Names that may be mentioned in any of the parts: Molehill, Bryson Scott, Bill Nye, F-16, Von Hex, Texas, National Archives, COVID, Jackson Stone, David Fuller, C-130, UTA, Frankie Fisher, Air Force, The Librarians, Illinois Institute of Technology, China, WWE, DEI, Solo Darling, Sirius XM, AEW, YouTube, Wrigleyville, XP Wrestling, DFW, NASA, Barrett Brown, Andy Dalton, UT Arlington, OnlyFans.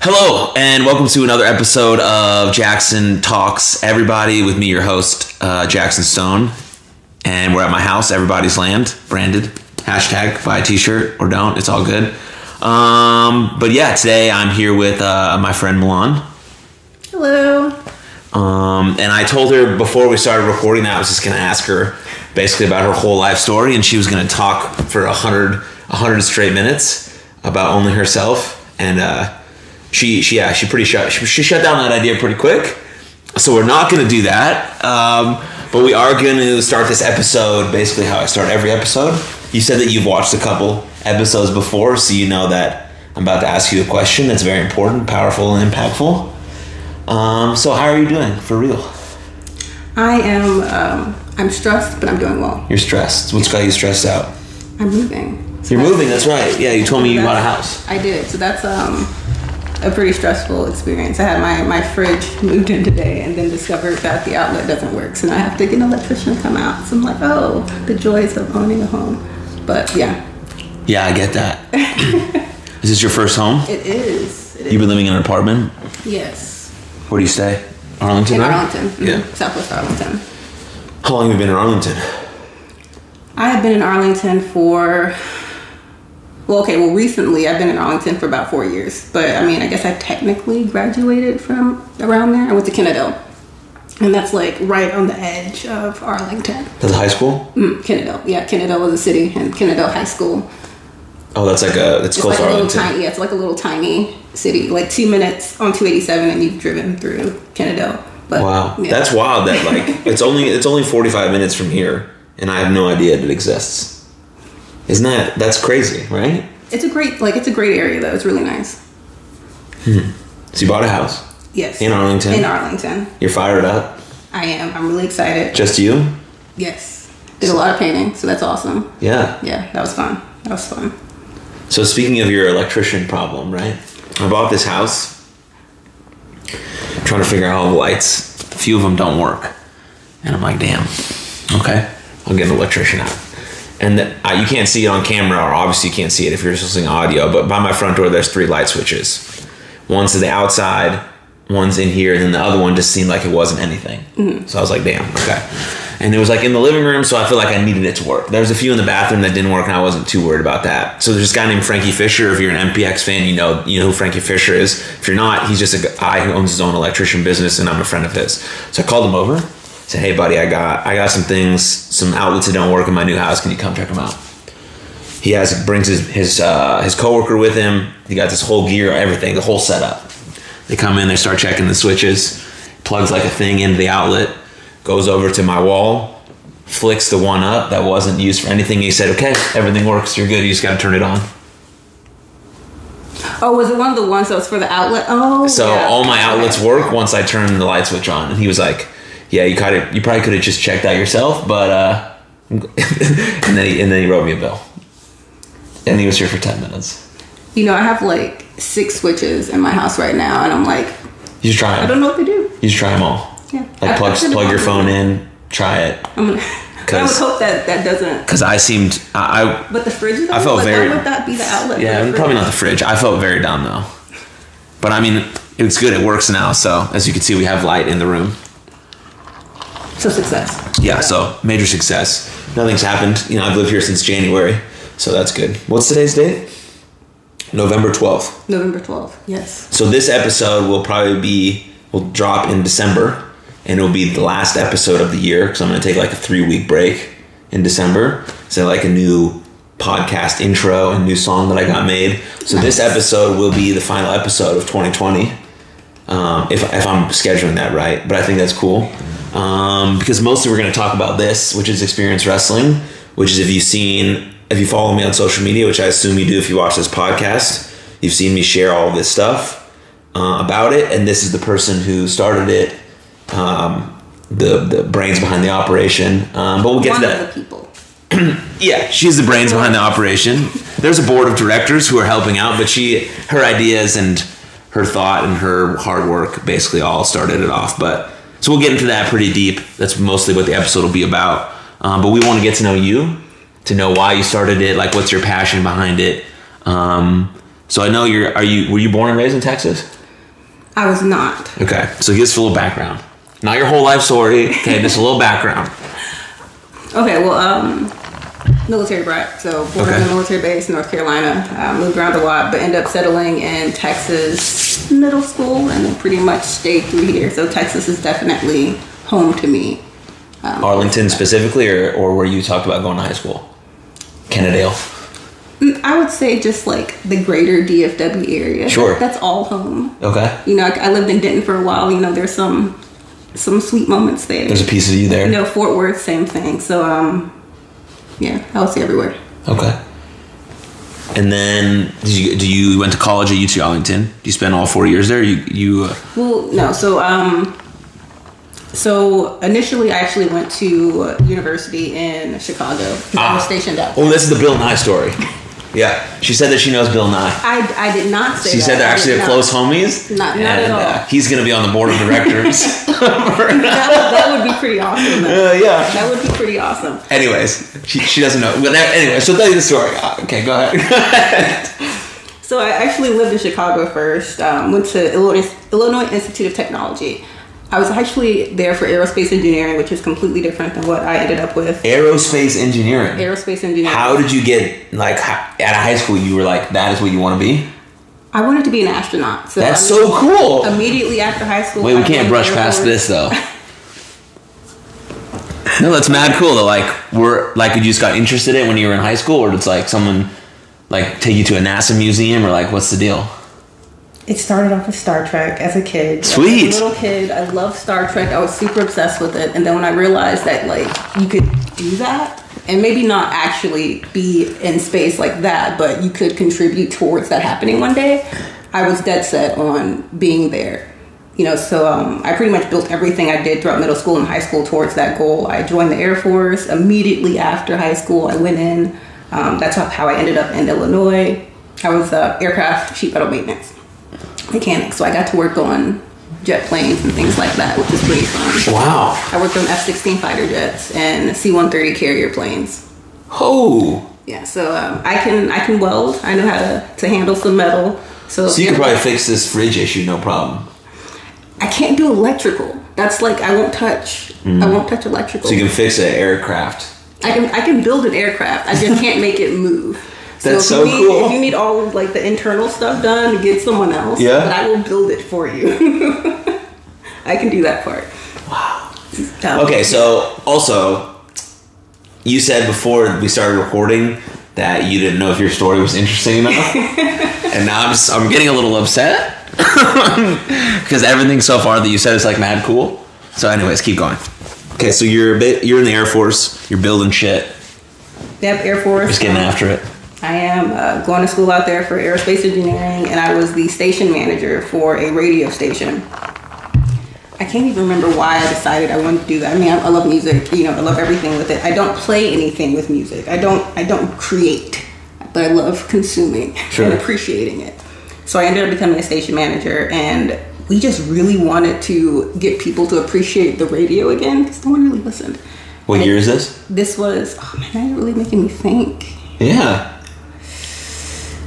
Hello, and welcome to another episode of Jackson Talks, everybody, with me, your host, Jackson Stone. And we're at my house, everybody's land, branded, hashtag, buy a t-shirt or don't, it's all good. But yeah, today I'm here with my friend Milan. Hello. And I told her before we started recording that I was just going to ask her basically about her whole life story, and she was going to talk for 100 straight minutes about only herself, and She shut down that idea pretty quick, so we're not going to do that. But we are going to start this episode basically how I start every episode. You said that you've watched a couple episodes before, so you know that I'm about to ask you a question that's very important, powerful, and impactful. So how are you doing for real? I am. I'm stressed, but I'm doing well. You're stressed. What's got you stressed out? I'm moving. So You're moving. That's right. Yeah, you told me you bought a house. I did. So that's a pretty stressful experience. I had my fridge moved in today and then discovered that the outlet doesn't work, so now I have to get an electrician to come out. So I'm like, oh, the joys of owning a home. But yeah, I get that. Is this your first home? It is. You've been living in an apartment? Yes. Where do you stay? Arlington? In Arlington. Mm-hmm. Yeah. Southwest Arlington. How long have you been in Arlington? I have been in Arlington for... Well, recently I've been in Arlington for about 4 years, but I mean, I guess I technically graduated from around there. I went to Kennedale, and that's like right on the edge of Arlington. That's high school? Kennedale. Yeah, Kennedale was a city, and Kennedale High School. Oh, that's like it's close like to Arlington. It's like a little tiny city, like 2 minutes on 287, and you've driven through Kennedale. But, wow, yeah. That's wild. That like it's only 45 minutes from here, and I have no idea it exists. Isn't that's crazy, right? It's a great area though. It's really nice. So you bought a house? Yes. In Arlington? In Arlington. You're fired up? I am. I'm really excited. Just you? Yes. Did a lot of painting, so that's awesome. Yeah. Yeah, that was fun. So speaking of your electrician problem, right? I bought this house. I'm trying to figure out all the lights. A few of them don't work. And I'm like, damn. Okay. I'll get an electrician out. And you can't see it on camera, or obviously you can't see it if you're just listening to audio, but by my front door, there's 3 light switches. One's to the outside, one's in here, and then the other one just seemed like it wasn't anything. Mm-hmm. So I was like, damn, okay. And it was like in the living room, so I feel like I needed it to work. There was a few in the bathroom that didn't work, and I wasn't too worried about that. So there's this guy named Frankie Fisher. If you're an MPX fan, you know who Frankie Fisher is. If you're not, he's just a guy who owns his own electrician business, and I'm a friend of his. So I called him over. Said, hey buddy, I got some things, some outlets that don't work in my new house. Can you come check them out? He brings his coworker with him. He got this whole gear, everything, the whole setup. They come in, they start checking the switches. Plugs like a thing into the outlet, goes over to my wall, flicks the one up that wasn't used for anything. He said, okay, everything works. You're good. You just got to turn it on. Oh, was it one of the ones that was for the outlet? Oh, so yeah. All my outlets work once I turn the light switch on. And he was like, yeah, you probably could have just checked out yourself, but and then he wrote me a bill, and he was here for 10 minutes. I have like 6 switches in my house right now, and I'm like, you just try them. I don't know what they do. You just try them all. Yeah, like plug your phone in, try it. I would hope that doesn't. Because I seemed I. But the fridge is. I felt very. How would that be the outlet? Yeah, probably not the fridge. I felt very dumb though, but I mean, it's good. It works now. So as you can see, we have light in the room. So success. Yeah, so major success. Nothing's happened. I've lived here since January, so that's good. What's today's date? November 12th. November 12th, yes. So this episode will drop in December, and it'll be the last episode of the year, because I'm going to take like a 3-week break in December. So like a new podcast intro and new song that I got made. So This episode will be the final episode of 2020, if I'm scheduling that right, but I think that's cool. Because mostly we're going to talk about this, which is Experience Wrestling, which is if you follow me on social media, which I assume you do if you watch this podcast, you've seen me share all of this stuff about it. And this is the person who started it, the brains behind the operation. But we'll get to that. One of the people. Yeah, she's the brains behind the operation. There's a board of directors who are helping out, but her ideas and her thought and her hard work basically all started it off. So we'll get into that pretty deep. That's mostly what the episode will be about. But we want to get to know you, to know why you started it, like what's your passion behind it, So I know you're, were you born and raised in Texas? I was not. Okay. So give us a little background. Not your whole life story. Okay, just a little background. Okay, well, military brat. So born in a military base in North Carolina. Moved around a lot, but ended up settling in Texas middle school and pretty much stayed through here. So Texas is definitely home to me. Arlington specifically, or where you talked about going to high school? Kennedale? I would say just like the greater DFW area. Sure. That's all home. Okay. You know, I lived in Denton for a while. You know, there's some sweet moments there. There's a piece of you there. You know, Fort Worth, same thing. So, yeah, I would say everywhere. Okay. And then, you went to college at UT Arlington? Do you spend all 4 years there? Well, no. So, initially, I actually went to university in Chicago because I was stationed up. Oh, this is the Bill Nye story. Yeah, she said that she knows Bill Nye. I did not say that. She said they're actually close homies. Not at all. He's going to be on the board of directors. That would be pretty awesome. Yeah. That would be pretty awesome. Anyways, she doesn't know. But anyway, she'll tell you the story. Okay, go ahead. So I actually lived in Chicago first. Went to Illinois Institute of Technology. I was actually there for aerospace engineering, which is completely different than what I ended up with. Aerospace engineering. How did you get, out of high school, you were like, that is what you want to be? I wanted to be an astronaut. So that's so cool. Immediately after high school. Wait, we can't brush past this, though. No, that's mad cool, though. You just got interested in it when you were in high school, or it's like someone, take you to a NASA museum, or what's the deal? It started off with Star Trek as a kid. Sweet. As a little kid, I loved Star Trek. I was super obsessed with it. And then when I realized that, you could do that and maybe not actually be in space like that, but you could contribute towards that happening one day, I was dead set on being there. You know, so I pretty much built everything I did throughout middle school and high school towards that goal. I joined the Air Force immediately after high school. I went in. That's how I ended up in Illinois. I was aircraft sheet metal maintenance mechanic, so I got to work on jet planes and things like that, which is pretty fun. Wow. I worked on F-16 fighter jets and C-130 carrier planes. Oh. Yeah, so I can weld. I know how to handle some metal. So you can probably fix this fridge issue, no problem. I can't do electrical. That's I won't touch electrical. So you can fix an aircraft. I can build an aircraft. I just can't make it move. That's so cool. If you need all of the internal stuff done, get someone else. Yeah. But I will build it for you. I can do that part. Wow. Okay, so also, you said before we started recording that you didn't know if your story was interesting enough. And now I'm getting a little upset. Because everything so far that you said is mad cool. So anyways, keep going. Okay, so you're in the Air Force. You're building shit. Yep, Air Force. Just getting after it. I am going to school out there for aerospace engineering, and I was the station manager for a radio station. I can't even remember why I decided I wanted to do that. I mean, I love music. You know, I love everything with it. I don't play anything with music. I don't create, but I love consuming and appreciating it. So I ended up becoming a station manager, and we just really wanted to get people to appreciate the radio again because no one really listened. What year is this? This was, now you're really making me think. Yeah.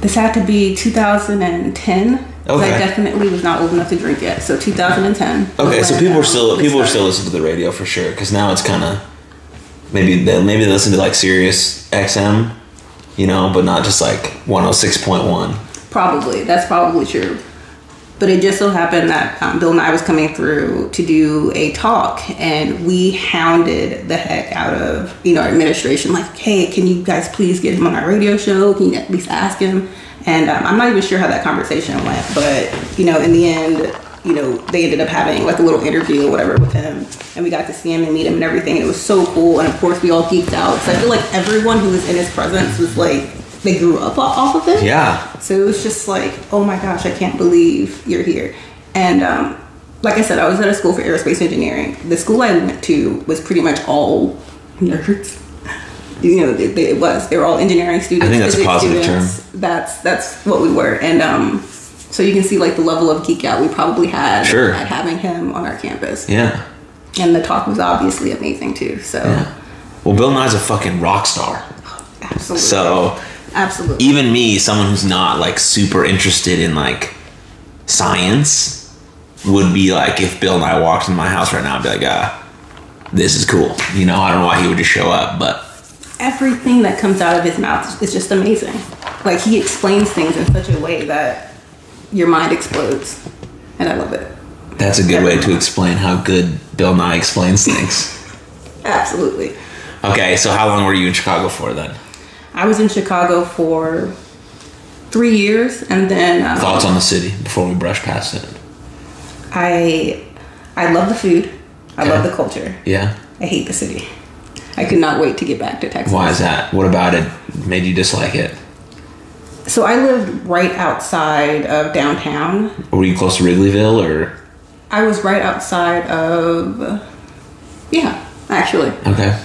This had to be 2010. Okay. I definitely was not old enough to drink yet, so 2010. Okay, so people were still listening to the radio for sure, because now it's kind of maybe they listen to Sirius XM, you know, but not just 106.1. Probably that's probably true, but it just so happened that Bill Nye was coming through to do a talk, and we hounded the heck out of our administration, hey, can you guys please get him on our radio show? Can you at least ask him? And I'm not even sure how that conversation went, but in the end, they ended up having a little interview or whatever with him, and we got to see him and meet him and everything, and it was so cool. And of course, we all geeked out. So I feel like everyone who was in his presence was they grew up off of it. Yeah. So it was just oh my gosh, I can't believe you're here. And like I said, I was at a school for aerospace engineering. The school I went to was pretty much all nerds. It was. They were all engineering students. I think that's a positive term. That's what we were. And so you can see the level of geek out we probably had at having him on our campus. Yeah. And the talk was obviously amazing too. So. Yeah. Well, Bill Nye's a fucking rock star. Absolutely. So. Absolutely. Even me, someone who's not like super interested in like science, would be like, if Bill Nye walked in my house right now, I'd be like, this is cool. You know, I don't know why he would just show up, but everything that comes out of his mouth is just amazing. Like, he explains things in such a way that your mind explodes, and I love it. That's a good way to explain how good Bill Nye explains things. Absolutely. Okay, so how long were you in Chicago for then? I was in Chicago for 3 years, and then... thoughts on the city before we brush past it? I love the food. I love the culture. Yeah. I hate the city. I could not wait to get back to Texas. Why is that? What about it made you dislike it? So I lived right outside of downtown. Were you close to Wrigleyville, or...? I was right outside of... Yeah, actually. Okay.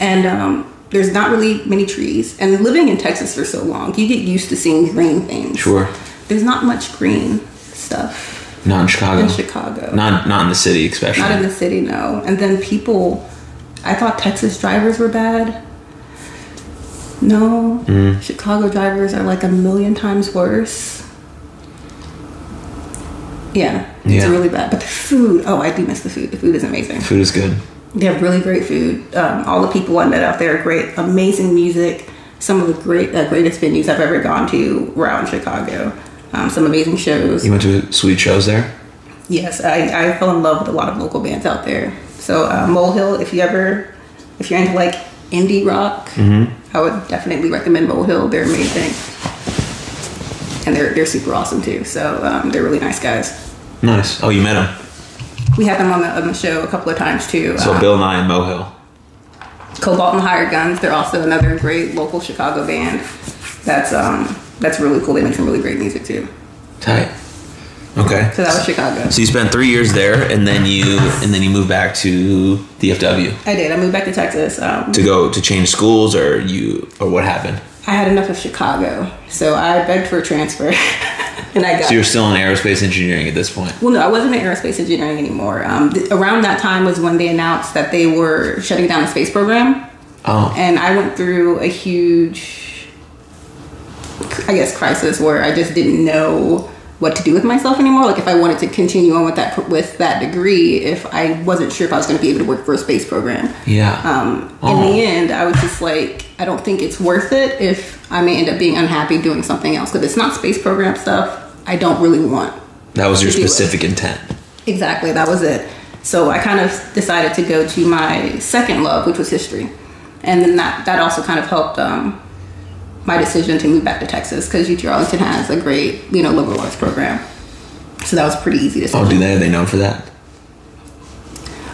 And there's not really many trees. And living in Texas for so long, you get used to seeing green things. Sure. There's not much green stuff. Not in Chicago. In Chicago. Not in the city, especially. Not in the city, no. And then people... I thought Texas drivers were bad. No. Mm. Chicago drivers are like 1,000,000 times worse. Yeah. It's really bad. But the food... Oh, I do miss the food. The food is amazing. The food is good. They have really great food. All the people I met out there are great. Amazing music. Some of the greatest venues I've ever gone to were out in Chicago. Some amazing shows. You went to sweet shows there? Yes, I fell in love with a lot of local bands out there. So Molehill, if you're into like indie rock, I would definitely recommend Molehill. They're amazing, and they're super awesome too. So they're really nice guys. Nice. Oh, you met them? We had them on the show a couple of times too. So Bill Nye and Molehill. Cobalt and Hired Guns. They're also another great local Chicago band. That's really cool. They make some really great music too. Tight. Okay. So that was Chicago. So you spent 3 years there, and then you moved back to DFW. I did. I moved back to Texas. To change schools, or what happened? I had enough of Chicago, so I begged for a transfer, and I got. So you're still in aerospace engineering at this point? Well, no, I wasn't in aerospace engineering anymore. Around that time was when they announced that they were shutting down the space program. Oh. And I went through a huge, I guess, crisis where I just didn't know what to do with myself anymore. Like, if I wanted to continue on with that degree, if I wasn't sure if I was going to be able to work for a space program. Yeah. In the end, I was just like, I don't think it's worth it if I may end up being unhappy doing something else. Because it's not space program stuff I don't really want. That was your specific intent. Exactly. That was it. So I kind of decided to go to my second love, which was history. And then that also kind of helped... my decision to move back to Texas, because UT Arlington has a great, liberal arts program. So that was pretty easy to say. Oh, do they? Are they known for that?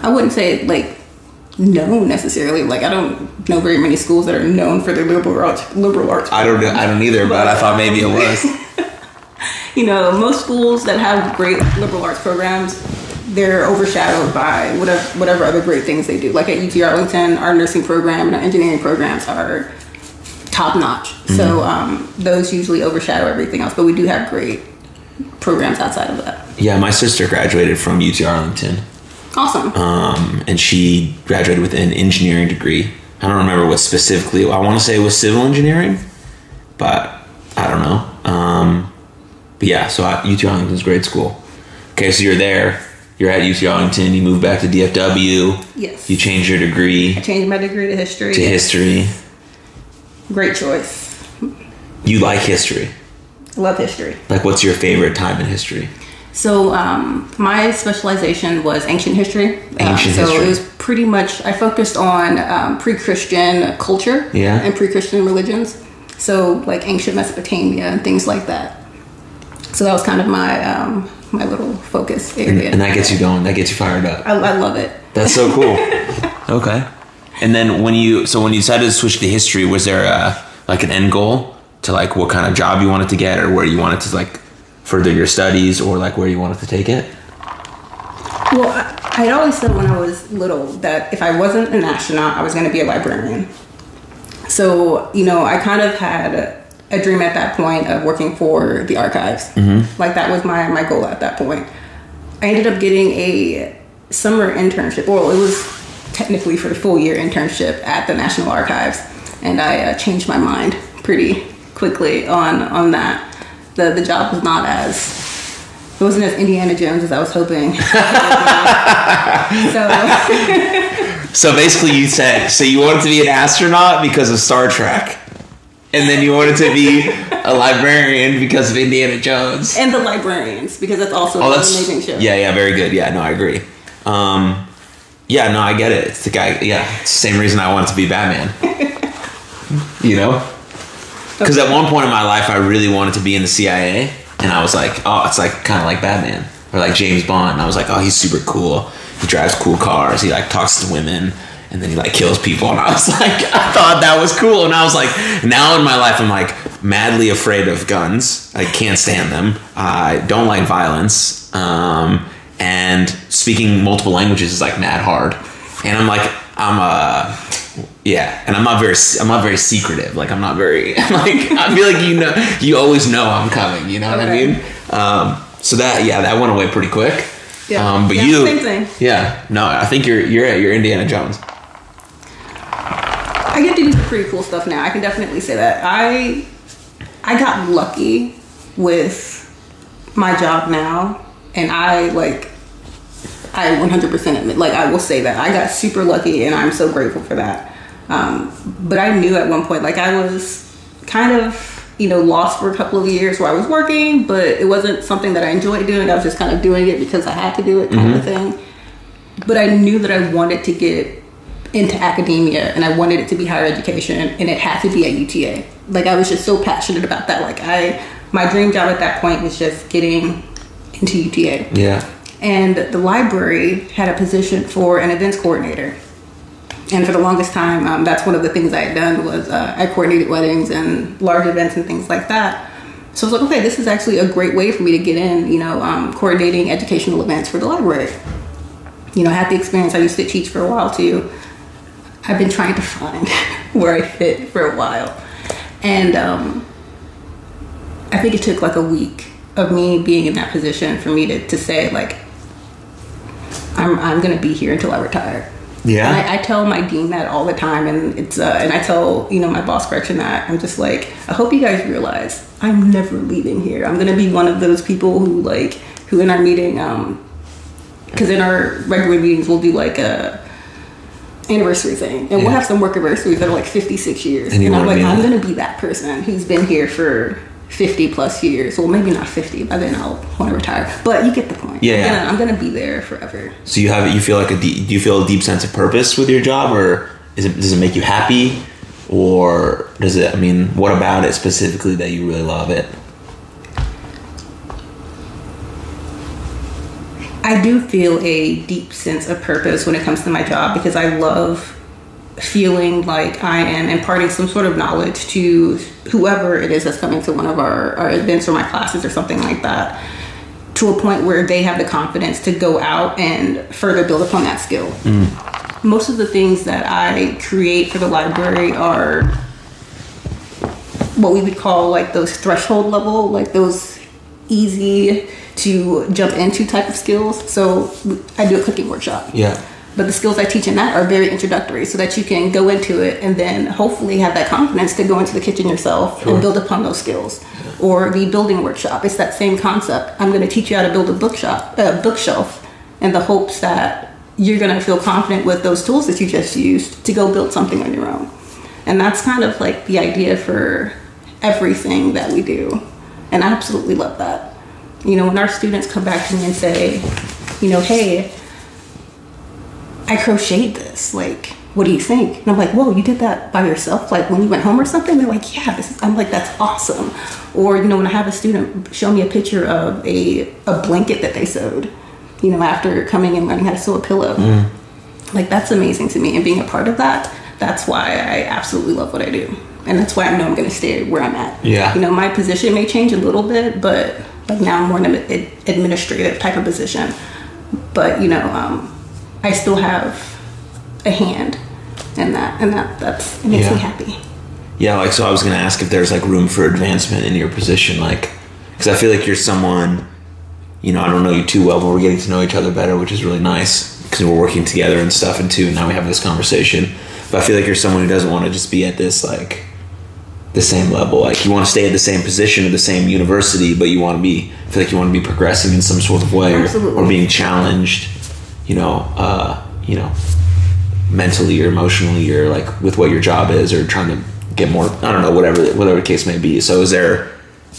I wouldn't say, known necessarily. I don't know very many schools that are known for their liberal arts program. I don't either, but I thought maybe it was. Most schools that have great liberal arts programs, they're overshadowed by whatever other great things they do. Like at UT Arlington, our nursing program and our engineering programs are... top notch. Mm-hmm. So those usually overshadow everything else, but we do have great programs outside of that. Yeah, my sister graduated from UT Arlington. Awesome. And she graduated with an engineering degree. I don't remember what specifically. I want to say it was civil engineering, but I don't know. But yeah, so UT Arlington's a great school. Okay, so you're there. You're at UT Arlington. You moved back to DFW. Yes. You changed your degree. I changed my degree to history. Great choice. You like history? Love history. What's your favorite time in history? So, my specialization was ancient history. It was pretty much, I focused on pre-Christian culture and pre-Christian religions. So, ancient Mesopotamia and things like that. So that was kind of my my little focus area. And that gets you going. That gets you fired up. I love it. That's so cool. Okay. And then when you decided to switch to history, was there an end goal to what kind of job you wanted to get, or where you wanted to further your studies, or where you wanted to take it? Well, I had always said when I was little that if I wasn't an astronaut, I was going to be a librarian. So, I kind of had a dream at that point of working for the archives. Mm-hmm. That was my goal at that point. I ended up getting a summer internship. Well, it was... technically for the full year internship at the National Archives, and I changed my mind pretty quickly on that. The job was not as, it wasn't as Indiana Jones as I was hoping. So basically you said, so you wanted to be an astronaut because of Star Trek. And then you wanted to be a librarian because of Indiana Jones. And The Librarians, because that's also an amazing show. Yeah, yeah, very good. Yeah, no, I agree. Yeah, no, I get it. It's the guy, yeah, it's the same reason I wanted to be Batman. You know? Because at one point in my life, I really wanted to be in the CIA. And I was like, oh, it's like kind of like Batman. Or like James Bond. And I was like, oh, he's super cool. He drives cool cars. He like talks to women. And then he like kills people, and I was like, I thought that was cool, and I was like, now in my life I'm like madly afraid of guns. I can't stand them. I don't like violence, and speaking multiple languages is like mad hard. And I'm like, yeah, and I'm not very secretive. Like I'm not very like I feel like you always know I'm coming. You know what I mean? So that went away pretty quick. Yeah, but yeah, you, same thing. Yeah, no, I think you're Indiana Jones. I get to do some pretty cool stuff now. I can definitely say that. I got lucky with my job now, and I 100% admit, like I will say that I got super lucky, and I'm so grateful for that. But I knew at one point, like I was kind of, lost for a couple of years where I was working, but it wasn't something that I enjoyed doing. I was just kind of doing it because I had to do it, kind of thing. But I knew that I wanted to get into academia, and I wanted it to be higher education, and it had to be at UTA. Like I was just so passionate about that. Like my dream job at that point was just getting into UTA. Yeah. And the library had a position for an events coordinator, and for the longest time, that's one of the things I had done was I coordinated weddings and large events and things like that. So I was like, okay, this is actually a great way for me to get in. Coordinating educational events for the library. I had the experience. I used to teach for a while too. I've been trying to find where I fit for a while. And I think it took like a week of me being in that position for me to say, like, I'm going to be here until I retire. Yeah. And I tell my dean that all the time. And it's and I tell, my boss Gretchen that. I'm just like, I hope you guys realize I'm never leaving here. I'm going to be one of those people who in our meeting, because in our regular meetings we'll do like a anniversary thing, and we'll have some work anniversaries that are like 56 years, and I'm like, I'm gonna be that person who's been here for 50 plus years. Well, maybe not 50, by then I'll want to retire, but you get the point. Yeah. I'm gonna be there forever. So do you feel a deep sense of purpose with your job, or does it make you happy, or does it, what about it specifically that you really love it? I do feel a deep sense of purpose when it comes to my job, because I love feeling like I am imparting some sort of knowledge to whoever it is that's coming to one of our events or my classes or something like that, to a point where they have the confidence to go out and further build upon that skill. Mm. Most of the things that I create for the library are what we would call like those threshold level, like those easy to jump into type of skills. So I do a cooking workshop. Yeah. But the skills I teach in that are very introductory, so that you can go into it and then hopefully have that confidence to go into the kitchen yourself. Sure. And build upon those skills. Yeah. Or the building workshop. It's that same concept. I'm going to teach you how to build a bookshelf in the hopes that you're going to feel confident with those tools that you just used to go build something on your own. And that's kind of like the idea for everything that we do. And I absolutely love that. When our students come back to me and say, hey, I crocheted this. Like, what do you think? And I'm like, whoa, you did that by yourself? Like, when you went home or something? They're like, yeah. I'm like, that's awesome. Or, when I have a student show me a picture of a blanket that they sewed, after coming and learning how to sew a pillow. Mm. Like, that's amazing to me. And being a part of that, that's why I absolutely love what I do. And that's why I know I'm going to stay where I'm at. Yeah. My position may change a little bit, but... like now I'm more in an administrative type of position, but I still have a hand in that, and that's it makes me happy. Yeah, like so I was gonna ask if there's like room for advancement in your position, like because I feel like you're someone, I don't know you too well, but we're getting to know each other better, which is really nice because we're working together and stuff, and now we have this conversation. But I feel like you're someone who doesn't want to just be at this like the same level. Like, you want to stay at the same position at the same university, but you want to be, I feel like you want to be progressing in some sort of way, or being challenged, you know, mentally or emotionally, or like with what your job is, or trying to get more, I don't know, whatever the case may be. So is there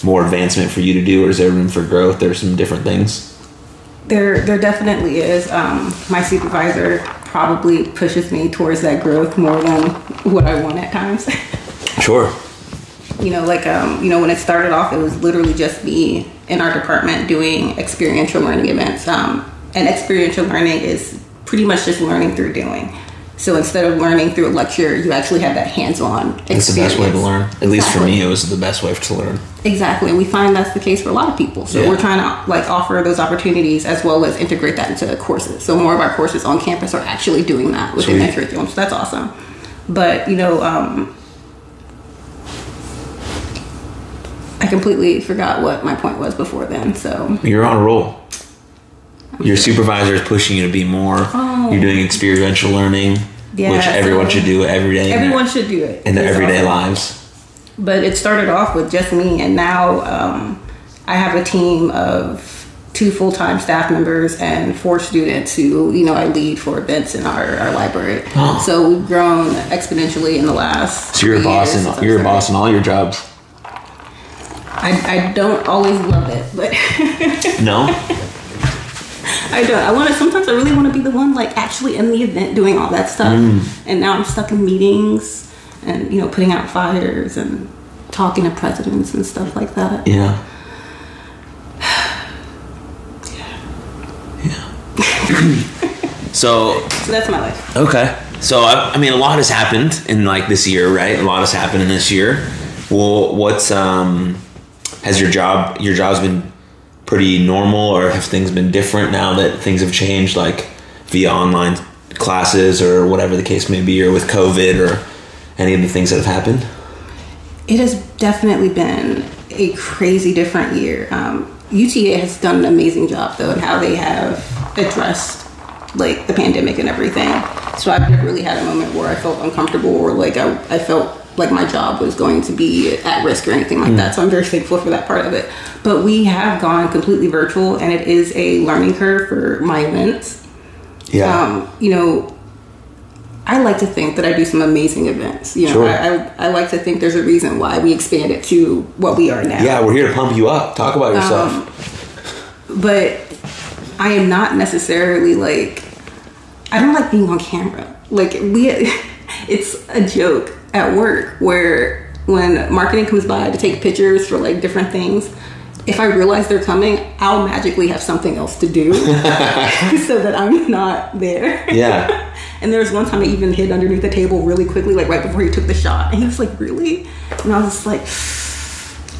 more advancement for you to do, or is there room for growth? There's some different things. There definitely is. My supervisor probably pushes me towards that growth more than what I want at times. Sure. You know, like, you know, when it started off, it was literally just me in our department doing experiential learning events. And experiential learning is pretty much just learning through doing. So instead of learning through a lecture, you actually have that hands-on experience. That's the best way to learn. At least for me, it was the best way to learn. Exactly. And we find that's the case for a lot of people. So we're trying to, like, offer those opportunities as well as integrate that into the courses. So more of our courses on campus are actually doing that within that curriculum. So that's awesome. But, you know, I completely forgot what my point was before then. So you're on a roll. Your supervisor is pushing you to be more. You're doing experiential learning, which everyone should do every day. Everyone should do it in their everyday lives. But it started off with just me, and now I have a team of 2 full-time staff members and 4 students who, you know, I lead for events in our library. So we've grown exponentially in the last. So you're a boss, and you're a boss in all your jobs. I don't always love it, but no. I don't. I want to. Sometimes I really want to be the one, like, actually in the event doing all that stuff. And now I'm stuck in meetings and, you know, putting out fires and talking to presidents and stuff like that. Yeah. So that's my life. Okay. So I mean, a lot has happened in like this year, right? A lot has happened in this year. Well, what's has your job's been pretty normal, or have things been different now that things have changed, like via online classes or whatever the case may be, or with COVID or any of the things that have happened? It has definitely been a crazy different year. UTA has done an amazing job though in how they have addressed like the pandemic and everything. So I've never really had a moment where I felt uncomfortable or like I felt like my job was going to be at risk or anything like that. So I'm very thankful for that part of it. But we have gone completely virtual, and it is a learning curve for my events. Yeah. You know, I like to think that I do some amazing events. You know, sure. I like to think there's a reason why we expanded to what we are now. Yeah, we're here to pump you up. Talk about yourself. But I am not necessarily like, I don't like being on camera. Like it's a joke at work where when marketing comes by to take pictures for like different things, if I realize they're coming, I'll magically have something else to do so that I'm not there. Yeah. And there was one time I even hid underneath the table really quickly, like right before he took the shot. And he was like, really? And I was just like,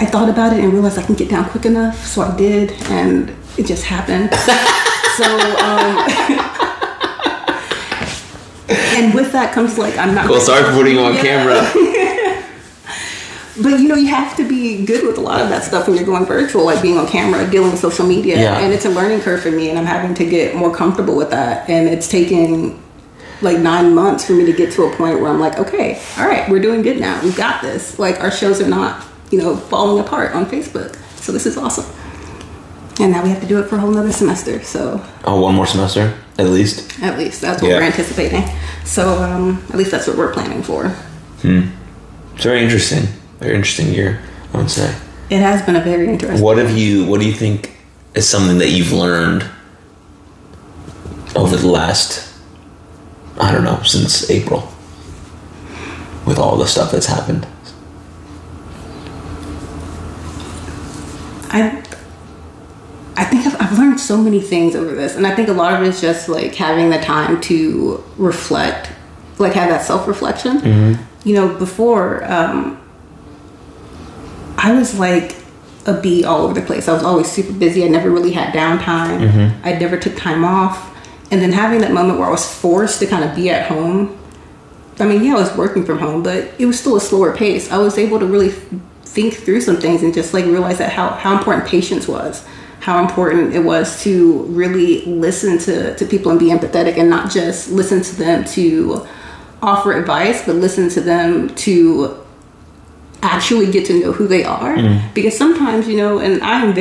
I thought about it and realized I can get down quick enough. So I did, and it just happened. And with that comes like, I'm not. Well, sorry for putting you on camera. But you know, you have to be good with a lot of that stuff when you're going virtual, like being on camera, dealing with social media. Yeah. And it's a learning curve for me, and I'm having to get more comfortable with that. And it's taken like 9 months for me to get to a point where I'm like, okay, all right, we're doing good now. We've got this. Like, our shows are not, you know, falling apart on Facebook. So this is awesome. And now we have to do it for a whole nother semester. So. Oh, one more semester? At least? At least. That's what we're anticipating. So at least that's what we're planning for. It's very interesting. Very interesting year, I would say. It has been a very interesting What do you think is something that you've learned over the last, I don't know, since April? With all the stuff that's happened. I think I've learned so many things over this, and I think a lot of it is just like having the time to reflect, like have that self-reflection. You know, before I was like a bee all over the place. I was always super busy. I never really had downtime. I never took time off. And then having that moment where I was forced to kind of be at home. I mean, yeah, I was working from home, but it was still a slower pace. I was able to really think through some things and just like realize that how important patience was. How important it was to really listen to people and be empathetic, and not just listen to them to offer advice, but listen to them to actually get to know who they are. Mm. Because sometimes, you know, and I was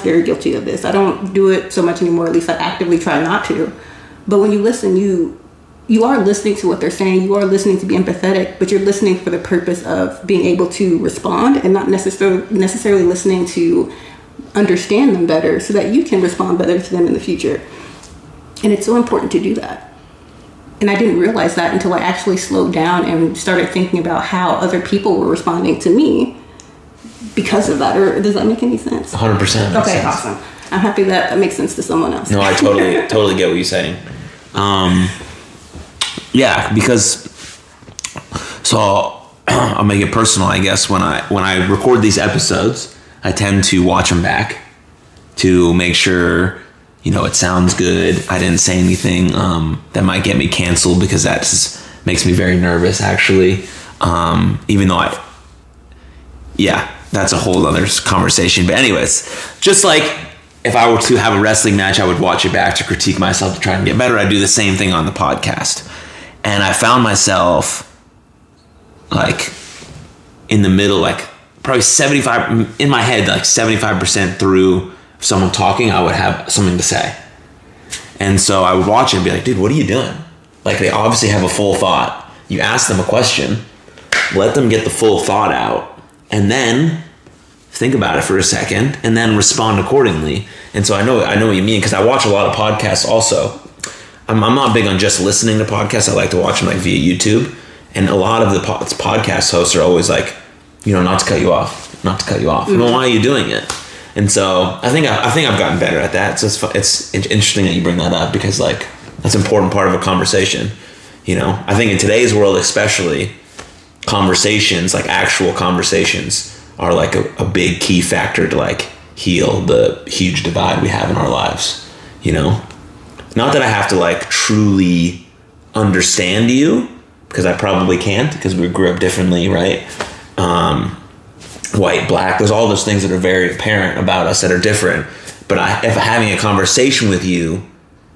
very guilty of this. I don't do it so much anymore. At least I actively try not to. But when you listen, you are listening to what they're saying. You are listening to be empathetic, but you're listening for the purpose of being able to respond and not necessarily listening to understand them better so that you can respond better to them in the future. And it's so important to do that. And I didn't realize that until I actually slowed down and started thinking about how other people were responding to me because of that. Or does that make any sense? 100%. Okay, awesome. I'm happy that makes sense to someone else. No, I totally get what you're saying. Yeah, because, so I'll make it personal, I guess. When I record these episodes, I tend to watch them back to make sure, you know, it sounds good. I didn't say anything that might get me canceled, because that just makes me very nervous, actually. Even though that's a whole other conversation. But anyways, just like if I were to have a wrestling match, I would watch it back to critique myself to try and get better. I do the same thing on the podcast. And I found myself like in the middle, like probably 75 in my head, like 75% through someone talking, I would have something to say. And so I would watch it and be like, dude, what are you doing? Like, they obviously have a full thought. You ask them a question, let them get the full thought out, and then think about it for a second and then respond accordingly. And so I know what you mean, because I watch a lot of podcasts also. I'm not big on just listening to podcasts. I like to watch them like via YouTube. And a lot of the podcast hosts are always like, you know, not to cut you off. Mm-hmm. Well, why are you doing it? And so I think I've gotten better at that. So it's interesting that you bring that up, because like that's an important part of a conversation. You know, I think in today's world especially, conversations, like actual conversations, are like a big key factor to like heal the huge divide we have in our lives. You know, not that I have to like truly understand you, because I probably can't, because we grew up differently, right? White, black, there's all those things that are very apparent about us that are different. But if having a conversation with you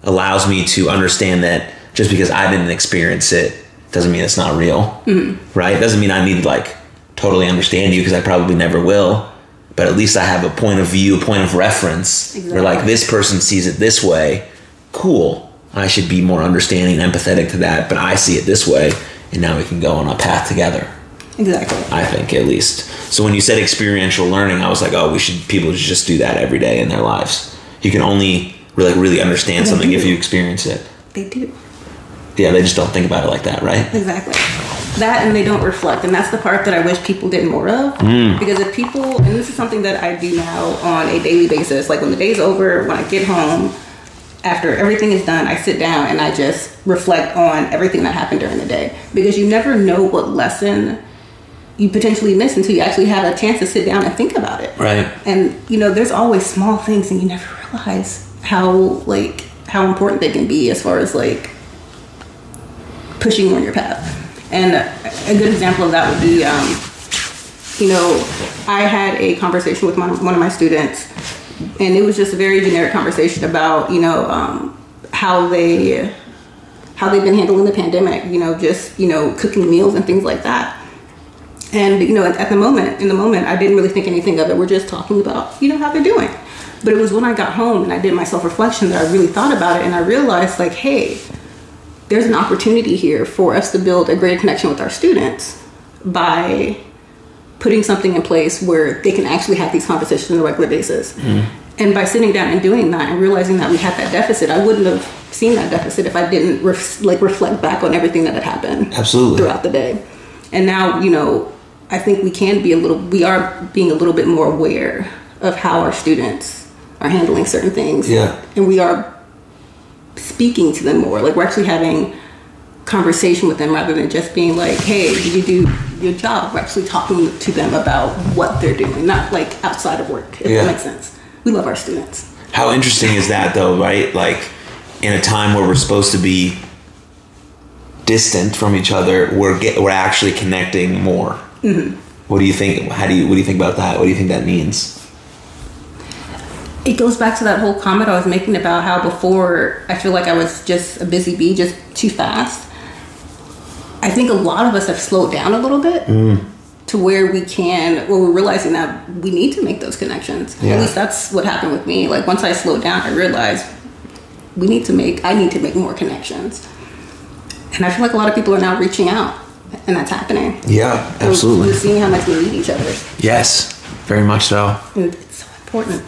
allows me to understand that just because I didn't experience it doesn't mean it's not real, mm-hmm. right? Doesn't mean I need to like totally understand you, because I probably never will. But at least I have a point of view, a point of reference. Exactly. Where like this person sees it this way. Cool. I should be more understanding and empathetic to that, but I see it this way, and now we can go on a path together. Exactly. I think, at least. So when you said experiential learning, I was like, oh, people should just do that every day in their lives. You can only really understand something if you experience it. They do. Yeah, they just don't think about it like that, right? Exactly. That, and they don't reflect. And that's the part that I wish people did more of. Mm. Because if people, and this is something that I do now on a daily basis, like when the day's over, when I get home, after everything is done, I sit down and I just reflect on everything that happened during the day. Because you never know what lesson you potentially miss until you actually have a chance to sit down and think about it. Right. And, you know, there's always small things and you never realize how important they can be as far as like pushing on your path. And a good example of that would be, you know, I had a conversation with one of my students, and it was just a very generic conversation about, you know, how they've been handling the pandemic, you know, just, you know, cooking meals and things like that. And, you know, in the moment, I didn't really think anything of it. We're just talking about, you know, how they're doing. But it was when I got home and I did my self-reflection that I really thought about it. And I realized, like, hey, there's an opportunity here for us to build a greater connection with our students by putting something in place where they can actually have these conversations on a regular basis. Mm-hmm. And by sitting down and doing that and realizing that we had that deficit, I wouldn't have seen that deficit if I didn't reflect back on everything that had happened. Absolutely. Throughout the day. And now, you know, I think we are being a little bit more aware of how our students are handling certain things. Yeah. And we are speaking to them more. Like, we're actually having conversation with them rather than just being like, hey, did you do your job? We're actually talking to them about what they're doing, not like outside of work, if that makes sense. We love our students. How interesting is that though, right? Like, in a time where we're supposed to be distant from each other, we're actually connecting more. Mm-hmm. What do you think? What do you think about that? What do you think that means? It goes back to that whole comment I was making about how before I feel like I was just a busy bee, just too fast. I think a lot of us have slowed down a little bit. Mm. to where we can, where we're realizing that we need to make those connections. Yeah. At least that's what happened with me. Like, once I slowed down, I realized I need to make more connections. And I feel like a lot of people are now reaching out, and that's happening. Yeah, absolutely. We're seeing how much we need each other. Yes, very much so. It's so important.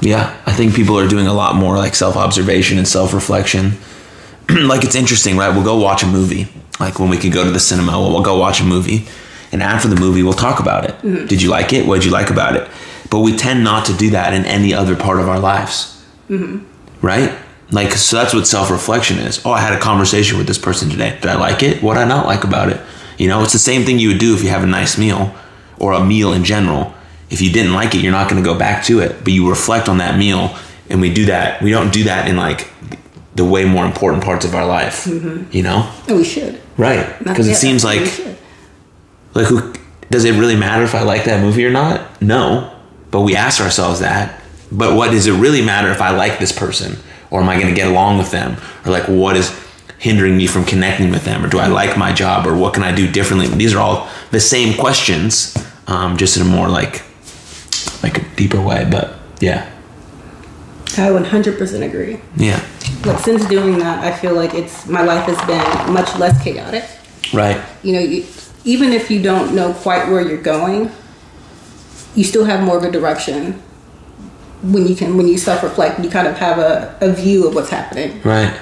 Yeah, I think people are doing a lot more like self-observation and self-reflection. Like, it's interesting, right? We'll go watch a movie. Like, when we could go to the cinema, we'll go watch a movie. And after the movie, we'll talk about it. Mm-hmm. Did you like it? What did you like about it? But we tend not to do that in any other part of our lives. Mm-hmm. Right? Like, so that's what self-reflection is. Oh, I had a conversation with this person today. Did I like it? What did I not like about it? You know, it's the same thing you would do if you have a nice meal or a meal in general. If you didn't like it, you're not going to go back to it. But you reflect on that meal, and we do that. We don't do that in, like, the way more important parts of our life, mm-hmm. you know? And we should. Right. Because it seems like who does it really matter if I like that movie or not? No. But we ask ourselves that. But what does it really matter if I like this person? Or am I going to get along with them? Or, like, what is hindering me from connecting with them? Or do I like my job? Or what can I do differently? These are all the same questions, just in a more, like a deeper way. But yeah, I 100% agree. Yeah. But since doing that, I feel like my life has been much less chaotic. Right. You know, even if you don't know quite where you're going, you still have more of a direction. When you self-reflect, you kind of have a view of what's happening. Right.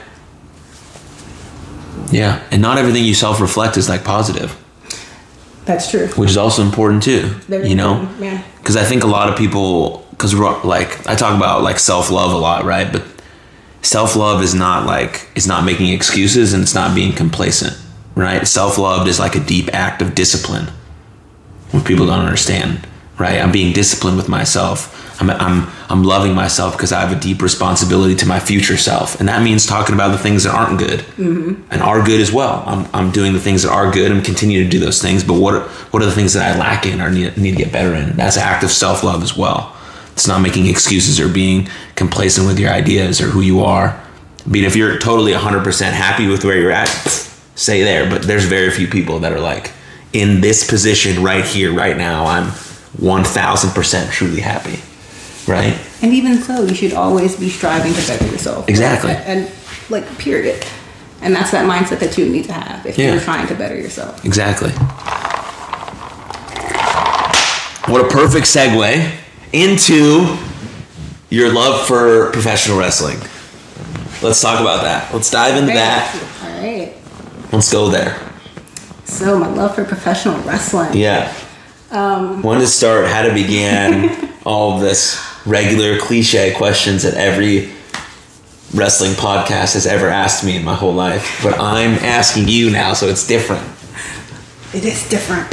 Yeah. And not everything you self-reflect is, like, positive. That's true. Which is also important too. You know? Yeah. Because I think a lot of people, because we're like, I talk about, like, self-love a lot, right? But self-love is not, like, it's not making excuses, and it's not being complacent, right? Self-love is like a deep act of discipline, which people don't understand, right? I'm being disciplined with myself. I'm loving myself because I have a deep responsibility to my future self. And that means talking about the things that aren't good mm-hmm. and are good as well. I'm doing the things that are good and continue to do those things. But what are the things that I lack in or need to get better in? That's an act of self-love as well. It's not making excuses or being complacent with your ideas or who you are. I mean, if you're totally 100% happy with where you're at, stay there. But there's very few people that are, like, in this position right here, right now, I'm 1,000% truly happy. Right. And even so, you should always be striving to better yourself. Exactly. And like, period. And that's that mindset that you need to have if you're trying to better yourself. Exactly. What a perfect segue into your love for professional wrestling. Let's talk about that. Let's dive into that. All right. Let's go there. So, my love for professional wrestling. Yeah. When to start, how to begin, all of this. Regular cliche questions that every wrestling podcast has ever asked me in my whole life. But I'm asking you now, so it's different. It is different.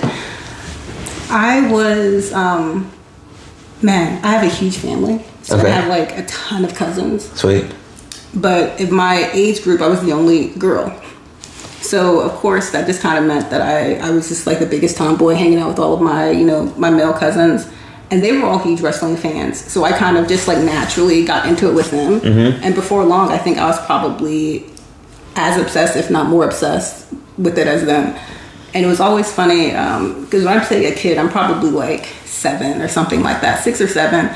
I was, I have a huge family. So okay. I have like a ton of cousins. Sweet. But in my age group, I was the only girl. So, of course, that just kind of meant that I was just like the biggest tomboy hanging out with all of my, you know, my male cousins. And they were all huge wrestling fans. So I kind of just like naturally got into it with them. Mm-hmm. And before long, I think I was probably as obsessed, if not more obsessed with it as them. And it was always funny because when I'm saying a kid, I'm probably like 7 or something like that, 6 or 7.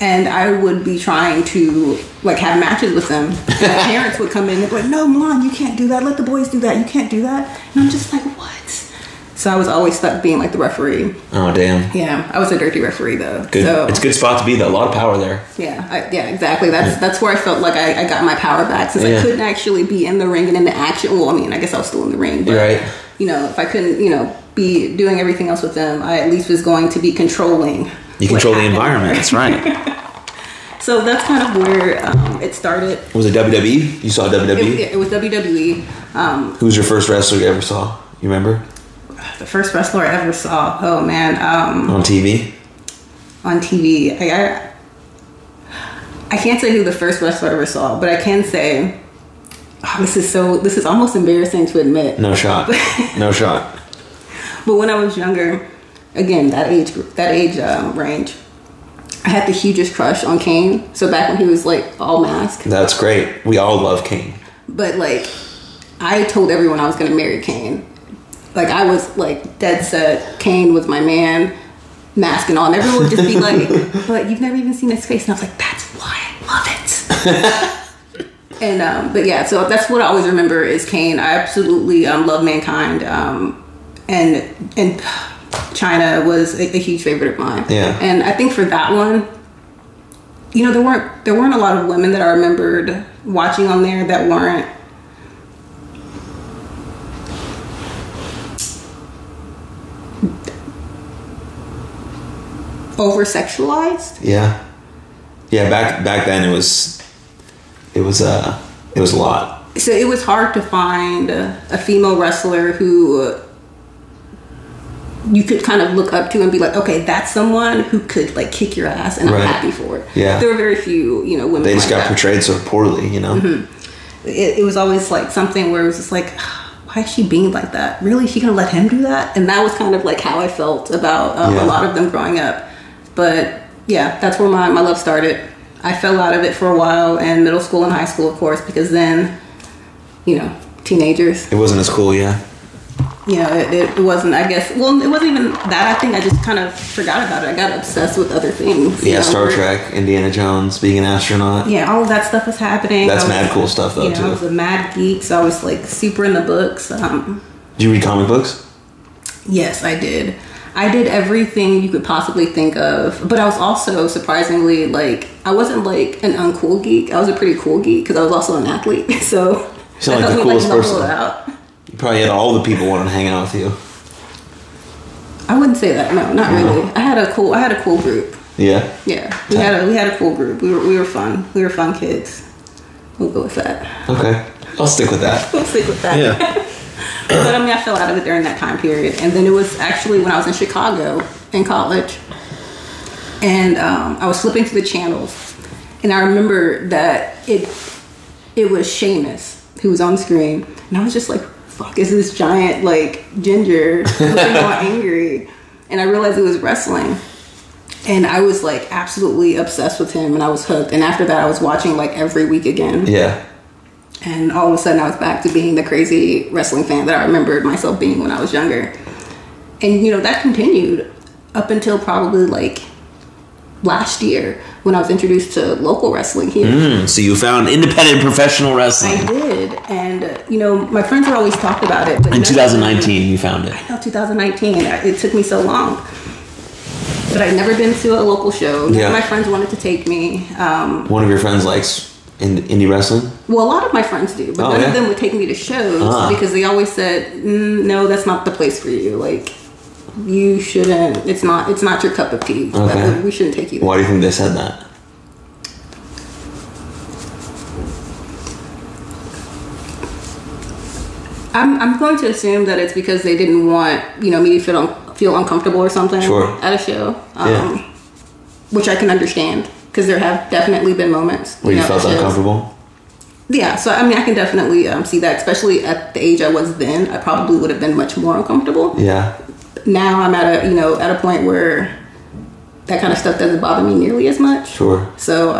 And I would be trying to like have matches with them. And my parents would come in and be like, no, Milan, you can't do that. Let the boys do that. You can't do that. And I'm just like, what? So I was always stuck being like the referee. Oh, damn. Yeah. I was a dirty referee, though. Good. So, it's a good spot to be, though. A lot of power there. Yeah. Yeah, exactly. That's where I felt like I got my power back since I couldn't actually be in the ring and in the action. Well, I mean, I guess I was still in the ring. But, right. You know, if I couldn't, you know, be doing everything else with them, I at least was going to be controlling. You control the environment. That's right. So that's kind of where it started. Was it WWE? You saw WWE? It was WWE. Who was your first wrestler you ever saw? You remember? The first wrestler I ever saw. Oh, man. On TV? On TV. I can't say who the first wrestler I ever saw, but I can say, this is almost embarrassing to admit. No shot. No shot. But when I was younger, again, that age range, I had the hugest crush on Kane. So back when he was like all mask. That's great. We all love Kane. But like, I told everyone I was going to marry Kane. Like, I was, like, dead set. Kane was my man, mask and all. And everyone would just be like, but you've never even seen his face. And I was like, that's why I love it. And, but yeah, so that's what I always remember is Kane. I absolutely love Mankind. And China was a huge favorite of mine. Yeah. And I think for that one, you know, there weren't a lot of women that I remembered watching on there that weren't. Over-sexualized? Yeah. Yeah, back then it was a lot. So it was hard to find a female wrestler who you could kind of look up to and be like, okay, that's someone who could, like, kick your ass, and I'm happy for it. Yeah. There were very few, you know, women. They just got portrayed so poorly, you know? Mm-hmm. It was always, like, something where it was just like, why is she being like that? Really? She gonna let him do that? And that was kind of, like, how I felt about a lot of them growing up. But yeah, that's where my love started. I fell out of it for a while in middle school and high school, of course, because then, you know, teenagers. It wasn't as cool, yeah. Yeah, it wasn't, I guess. Well, it wasn't even that. I think I just kind of forgot about it. I got obsessed with other things. Yeah, you know? Star Trek, Indiana Jones, being an astronaut. Yeah, all of that stuff was happening. That's mad cool stuff, though, too. I was a mad geek, so I was, like, super in the books. Did you read comic books? Yes, I did. I did everything you could possibly think of, but I was also surprisingly, like, I wasn't, like, an uncool geek. I was a pretty cool geek because I was also an athlete, so you sound like the coolest person. Out. You probably had all the people wanting to hang out with you. I wouldn't say that. No, not really. I had a cool group. Yeah. Yeah. We had a cool group. We were fun. We were fun kids. We'll go with that. Okay. I'll stick with that. We'll stick with that. Yeah. But I mean, I fell out of it during that time period, and then it was actually when I was in Chicago in college, and I was flipping through the channels, and I remember that it was Seamus who was on the screen, and I was just like, "Fuck, is this giant like ginger looking all angry?" And I realized it was wrestling, and I was like absolutely obsessed with him, and I was hooked. And after that, I was watching like every week again. Yeah. And all of a sudden, I was back to being the crazy wrestling fan that I remembered myself being when I was younger. And, you know, that continued up until probably, like, last year when I was introduced to local wrestling here. So you found independent professional wrestling. I did. And, you know, my friends had always talked about it. But in 2019, you found it. I know, 2019. It took me so long. But I'd never been to a local show. Yeah. My friends wanted to take me. One of your friends likes indie wrestling? Well, a lot of my friends do, but none of them would take me to shows because they always said, no, that's not the place for you. Like, you shouldn't, it's not your cup of tea. Okay. Like, we shouldn't take you there. Why do you think they said that? I'm going to assume that it's because they didn't want, you know, me to feel uncomfortable or something at a show, which I can understand. Because there have definitely been moments where you felt uncomfortable. Yeah, so I mean, I can definitely see that, especially at the age I was then. I probably would have been much more uncomfortable. Yeah. Now I'm at a point where that kind of stuff doesn't bother me nearly as much. Sure. So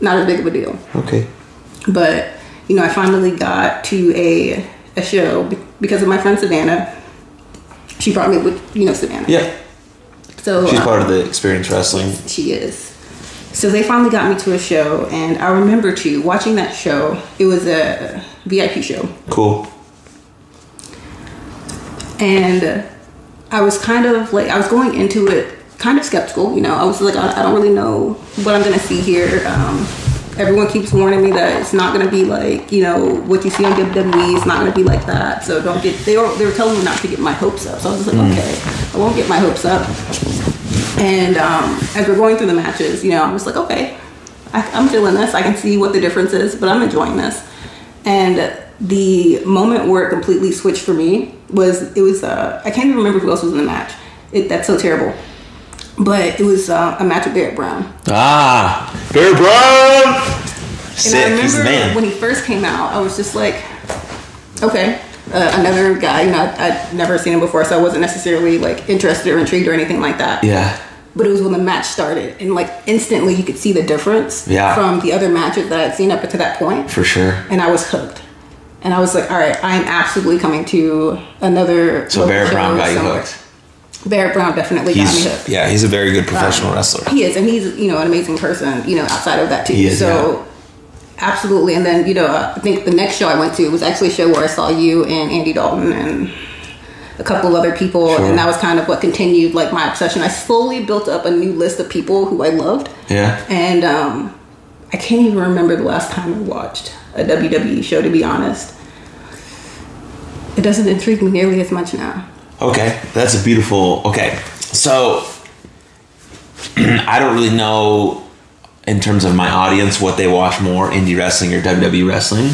not as big of a deal. Okay. But you know, I finally got to a show because of my friend Savannah. She brought me with Savannah. Yeah. So she's part of the Experience Wrestling. She is. So they finally got me to a show, and I remember watching that show. It was a VIP show. Cool. And I was kind of like, I was going into it kind of skeptical. You know, I was like, I don't really know what I'm going to see here. Everyone keeps warning me that it's not going to be like, you know, what you see on WWE. It's not going to be like that. So don't get, they were telling me not to get my hopes up. So I was just like, okay, I won't get my hopes up. And as we're going through the matches, you know, I'm just like, okay, I'm feeling this. I can see what the difference is, but I'm enjoying this. And the moment where it completely switched for me was I can't even remember who else was in the match. That's so terrible. But it was a match with Barrett Brown. Barrett Brown! Sick, and I remember he's the man. When he first came out, I was just like, okay. Another guy, you know, I'd never seen him before, so I wasn't necessarily like interested or intrigued or anything like that. Yeah. But it was when the match started, and like instantly you could see the difference from the other matches that I'd seen up to that point. For sure. And I was hooked. And I was like, all right, I'm absolutely coming to another. So Barrett Brown got you hooked. Barrett Brown definitely got me hooked. Yeah, he's a very good professional wrestler. He is, and he's, you know, an amazing person, you know, outside of that too. He is, so yeah. Absolutely. And then, you know, I think the next show I went to was actually a show where I saw you and Andy Dalton and a couple other people, sure. And that was kind of what continued like my obsession. I slowly built up a new list of people who I loved. Yeah. And I can't even remember the last time I watched a WWE show, to be honest. It doesn't intrigue me nearly as much now. Okay, that's a beautiful... Okay, so I don't really know, in terms of my audience, what they watch more, indie wrestling or WWE wrestling.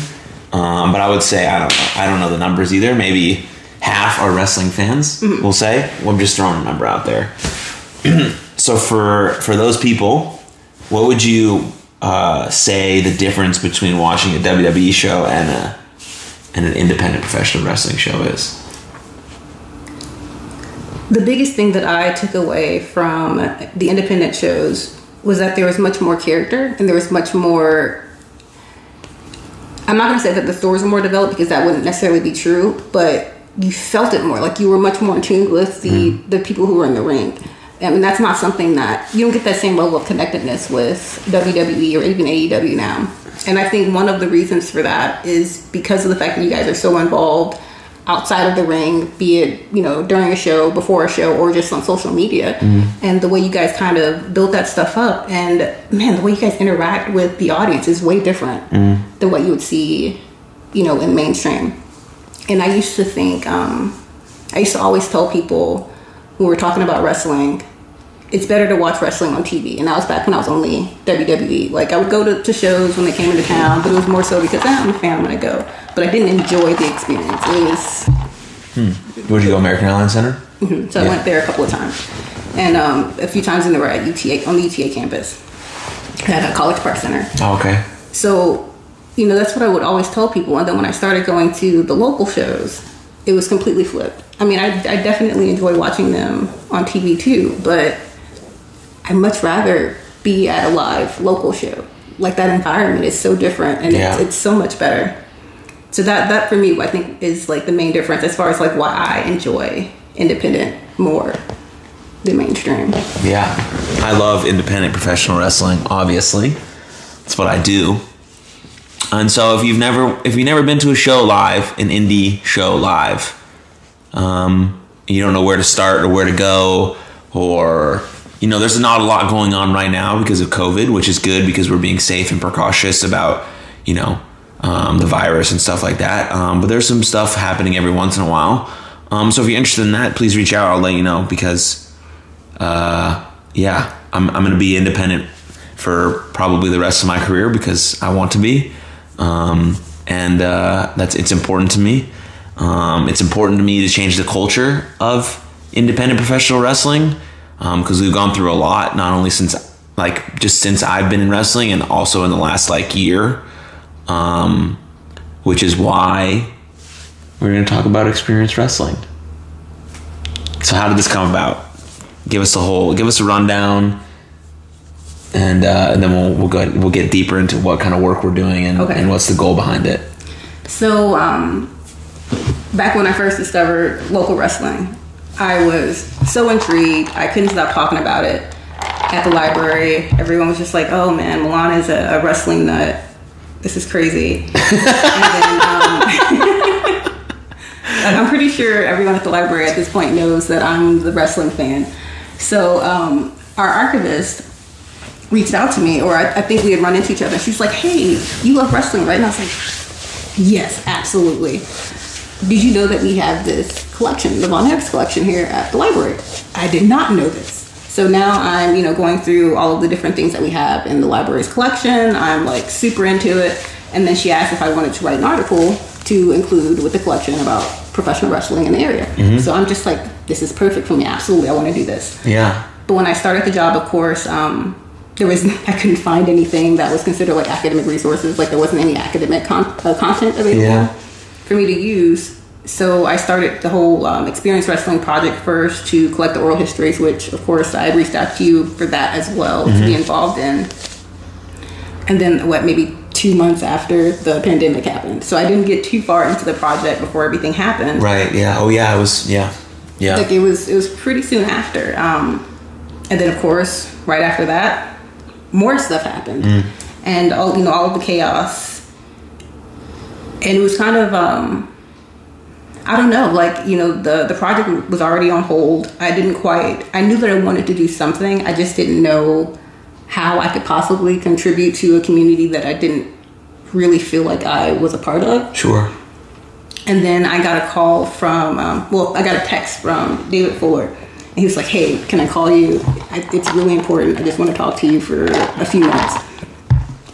But I would say, I don't know the numbers either. Maybe half are wrestling fans, mm-hmm. we'll say. Well, I'm just throwing a number out there. So for those people, what would you say the difference between watching a WWE show and an independent professional wrestling show is? The biggest thing that I took away from the independent shows was that there was much more character, and there was much more... I'm not going to say that the stories were more developed, because that wouldn't necessarily be true, but you felt it more. Like, you were much more in tune with the people who were in the ring. I mean, that's not something that... You don't get that same level of connectedness with WWE or even AEW now. And I think one of the reasons for that is because of the fact that you guys are so involved outside of the ring, be it, you know, during a show, before a show, or just on social media. Mm-hmm. And the way you guys kind of built that stuff up, and man, the way you guys interact with the audience is way different than what you would see, you know, in mainstream. And I used to think, I used to always tell people who were talking about wrestling, it's better to watch wrestling on TV. And that was back when I was only WWE. Like, I would go to shows when they came into town, but it was more so because I'm a fan when I go. But I didn't enjoy the experience. It was... Where'd you go, American Airlines Center? Mm-hmm. So yeah. I went there a couple of times. And a few times in the at UTA, on the UTA campus, at College Park Center. Oh, okay. So, you know, that's what I would always tell people. And then when I started going to the local shows, it was completely flipped. I mean, I definitely enjoy watching them on TV too, but I'd much rather be at a live local show. Like, that environment is so different, and it's so much better. So that for me, I think, is like the main difference as far as like why I enjoy independent more than mainstream. Yeah. I love independent professional wrestling, obviously. That's what I do. And so if you've never been to a show live, an indie show live, you don't know where to start or where to go, or, you know, there's not a lot going on right now because of COVID, which is good because we're being safe and precautious about, you know, the virus and stuff like that. But there's some stuff happening every once in a while. So if you're interested in that, please reach out. I'll let you know, because, I'm going to be independent for probably the rest of my career because I want to be. It's important to me. It's important to me to change the culture of independent professional wrestling, because we've gone through a lot, not only since I've been in wrestling, and also in the last year, which is why we're going to talk about Experience Wrestling. So how did this come about? Give us a rundown, and then we'll get deeper into what kind of work we're doing and what's the goal behind it. So, back when I first discovered local wrestling, I was so intrigued. I couldn't stop talking about it at the library. Everyone was just like, oh man, Milan is a wrestling nut. This is crazy. And then, I'm pretty sure everyone at the library at this point knows that I'm the wrestling fan. So our archivist reached out to me, or I think we had run into each other. She's like, hey, you love wrestling, right? And I was like, yes, absolutely. Did you know that we have this collection, the Von Hex collection, here at the library? I did not know this. So now I'm, you know, going through all of the different things that we have in the library's collection. I'm like super into it. And then she asked if I wanted to write an article to include with the collection about professional wrestling in the area. Mm-hmm. So I'm just like, this is perfect for me. Absolutely, I want to do this. Yeah. But when I started the job, of course, I couldn't find anything that was considered like academic resources. Like, there wasn't any academic content available. Yeah. For me to use. So I started the whole Experience Wrestling project first to collect the oral histories, which of course I reached out to you for that as well, to be involved in. And then maybe 2 months after the pandemic happened. So I didn't get too far into the project before everything happened. Right. Yeah. Oh yeah. It was. Like it was pretty soon after. And then of course, right after that, more stuff happened, and all of the chaos. And it was kind of, I don't know, the project was already on hold. I knew that I wanted to do something. I just didn't know how I could possibly contribute to a community that I didn't really feel like I was a part of. Sure. And then I got a call from, I got a text from David Fuller. And he was like, hey, can I call you? It's really important. I just want to talk to you for a few minutes.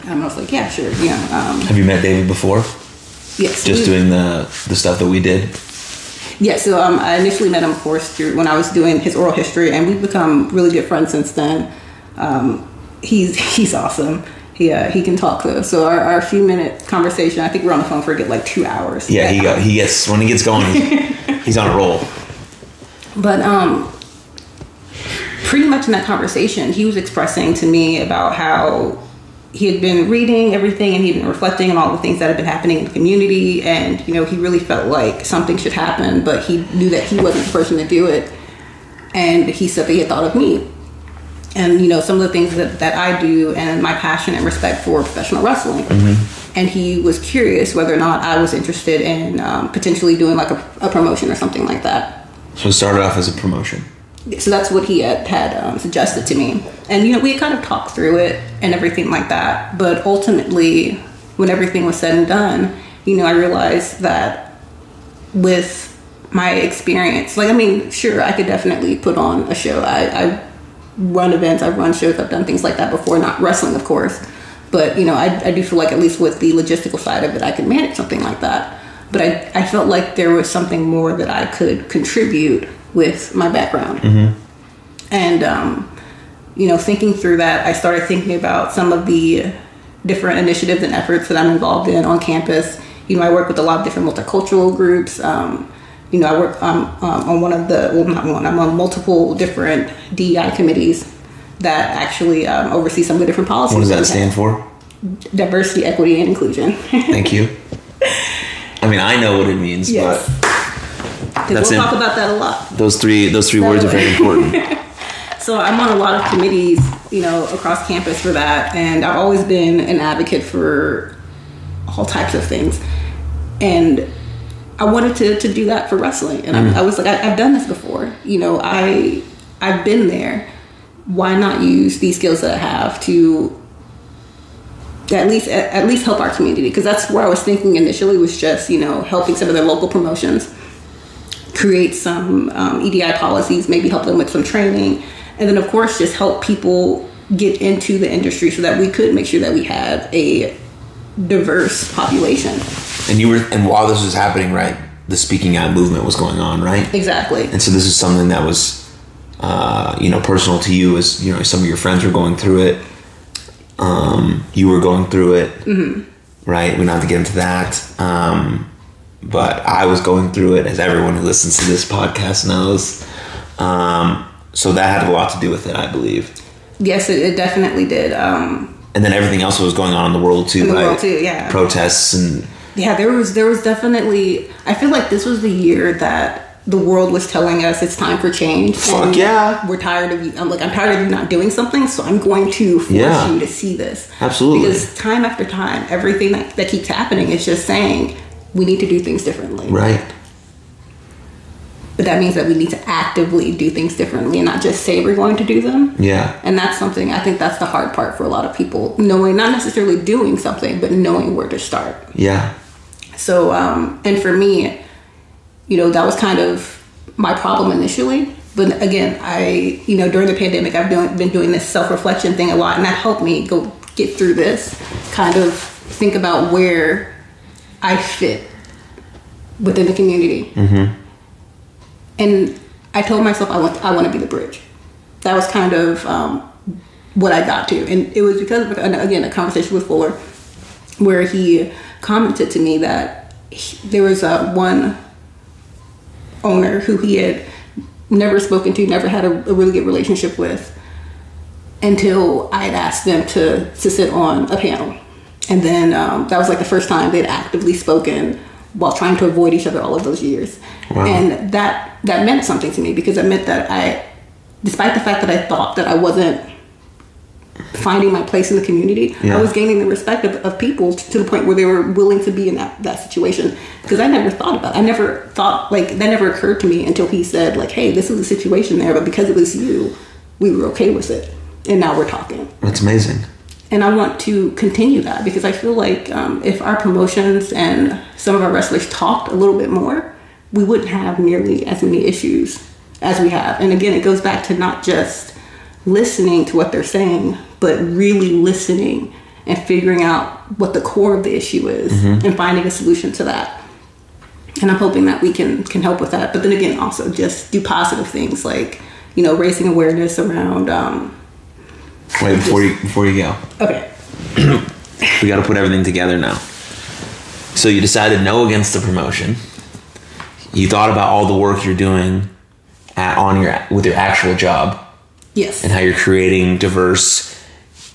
And I was like, yeah, sure. Yeah. Have you met David before? Yes. Just doing the stuff that we did? Yeah, so I initially met him, of course, when I was doing his oral history, and we've become really good friends since then. He's awesome. He can talk, though. So our few-minute conversation, I think we're on the phone for a good, 2 hours. Yeah, when he gets going, he's on a roll. But pretty much in that conversation, he was expressing to me about how he had been reading everything and he'd been reflecting on all the things that had been happening in the community. And, he really felt like something should happen, but he knew that he wasn't the person to do it. And he said that he had thought of me. And, some of the things that I do and my passion and respect for professional wrestling. Mm-hmm. And he was curious whether or not I was interested in potentially doing a promotion or something like that. So it started off as a promotion. So that's what he had suggested to me. And, we had kind of talked through it and everything like that. But ultimately, when everything was said and done, I realized that with my experience, sure, I could definitely put on a show. I run events, I've run shows, I've done things like that before, not wrestling, of course. But, I do feel like at least with the logistical side of it, I could manage something like that. But I felt like there was something more that I could contribute with my background. Mm-hmm. And, thinking through that, I started thinking about some of the different initiatives and efforts that I'm involved in on campus. I work with a lot of different multicultural groups. I work on one of the, well, not one, I'm on multiple different DEI committees that actually oversee some of the different policies. What does that stand for? Diversity, equity, and inclusion. Thank you. I know what it means, yes. We'll talk about that a lot. Those three words are very important. So I'm on a lot of committees, across campus for that. And I've always been an advocate for all types of things. And I wanted to do that for wrestling. And I was like, I've done this before. I've been there. Why not use these skills that I have to at least help our community? Because that's where I was thinking initially, was just, helping some of their local promotions. Create some EDI policies, maybe help them with some training, and then of course just help people get into the industry so that we could make sure that we had a diverse population. And while this was happening, right, the speaking out movement was going on, right? Exactly. And so this is something that was, personal to you, as some of your friends were going through it. You were going through it, mm-hmm. right? We don't have to get into that. But I was going through it, as everyone who listens to this podcast knows. So that had a lot to do with it, I believe. Yes, it definitely did. And then everything else that was going on in the world, too. Yeah. Protests and... Yeah, there was definitely... I feel like this was the year that the world was telling us it's time for change. Fuck yeah. We're tired of you. I'm tired of you not doing something, so I'm going to force you to see this. Absolutely. Because time after time, everything that keeps happening is just saying... We need to do things differently. Right. But that means that we need to actively do things differently and not just say we're going to do them. Yeah. And that's something, I think that's the hard part for a lot of people. Knowing, not necessarily doing something, but knowing where to start. Yeah. So, and for me, that was kind of my problem initially. But again, I, during the pandemic, I've been doing this self-reflection thing a lot. And that helped me go get through this, kind of think about where... I fit within the community. Mm-hmm. And I told myself I want to be the bridge. That was kind of what I got to. And it was because of, again, a conversation with Fuller where he commented to me that there was one owner who he had never spoken to, never had a really good relationship with until I had asked them to sit on a panel. And then that was like the first time they'd actively spoken while trying to avoid each other all of those years. Wow. And that meant something to me, because it meant that I, despite the fact that I thought that I wasn't finding my place in the community, yeah, I was gaining the respect of people to the point where they were willing to be in that situation, because that never occurred to me until he said, like, hey, this is the situation there, but because it was you, we were okay with it, and now we're talking. That's amazing. And I want to continue that, because I feel like if our promotions and some of our wrestlers talked a little bit more, we wouldn't have nearly as many issues as we have. And again, it goes back to not just listening to what they're saying, but really listening and figuring out what the core of the issue is, mm-hmm, and finding a solution to that. And I'm hoping that we can help with that. But then again, also just do positive things, like, you know, raising awareness around... Wait, before you go. Okay. We got to put everything together now. So you decided no against the promotion. You thought about all the work you're doing with your actual job. Yes. And how you're creating diverse,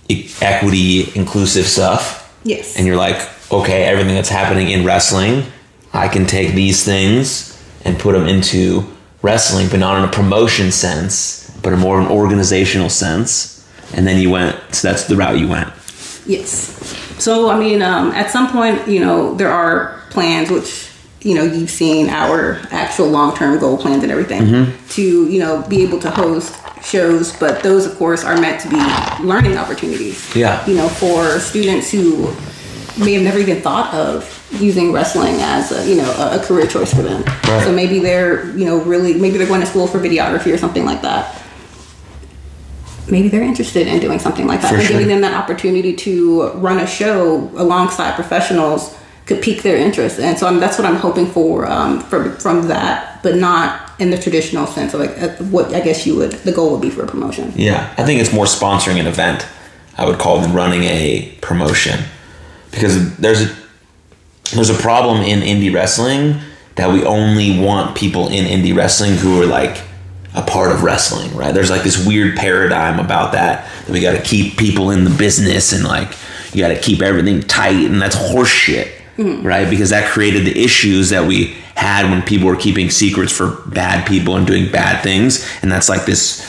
equity, inclusive stuff. Yes. And you're like, okay, everything that's happening in wrestling, I can take these things and put them into wrestling, but not in a promotion sense, but in more of an organizational sense. And then you went, so that's the route you went. Yes. So, I mean, at some point, you know, there are plans, which, you know, you've seen our actual long-term goal plans and everything, mm-hmm, to, you know, be able to host shows. But those, of course, are meant to be learning opportunities. Yeah. You know, for students who may have never even thought of using wrestling as a, you know, a career choice for them. Right. So maybe they're, you know, maybe they're going to school for videography or something like that. Maybe they're interested in doing something like that. For sure. Giving them that opportunity to run a show alongside professionals could pique their interest. And so that's what I'm hoping for from that, but not in the traditional sense of like what I guess the goal would be for a promotion. Yeah. I think it's more sponsoring an event, I would call, than running a promotion, because there's a problem in indie wrestling that we only want people in indie wrestling who are like a part of wrestling, right? There's like this weird paradigm about that we got to keep people in the business, and like you got to keep everything tight, and that's horseshit, mm-hmm, right? Because that created the issues that we had when people were keeping secrets for bad people and doing bad things, and that's like this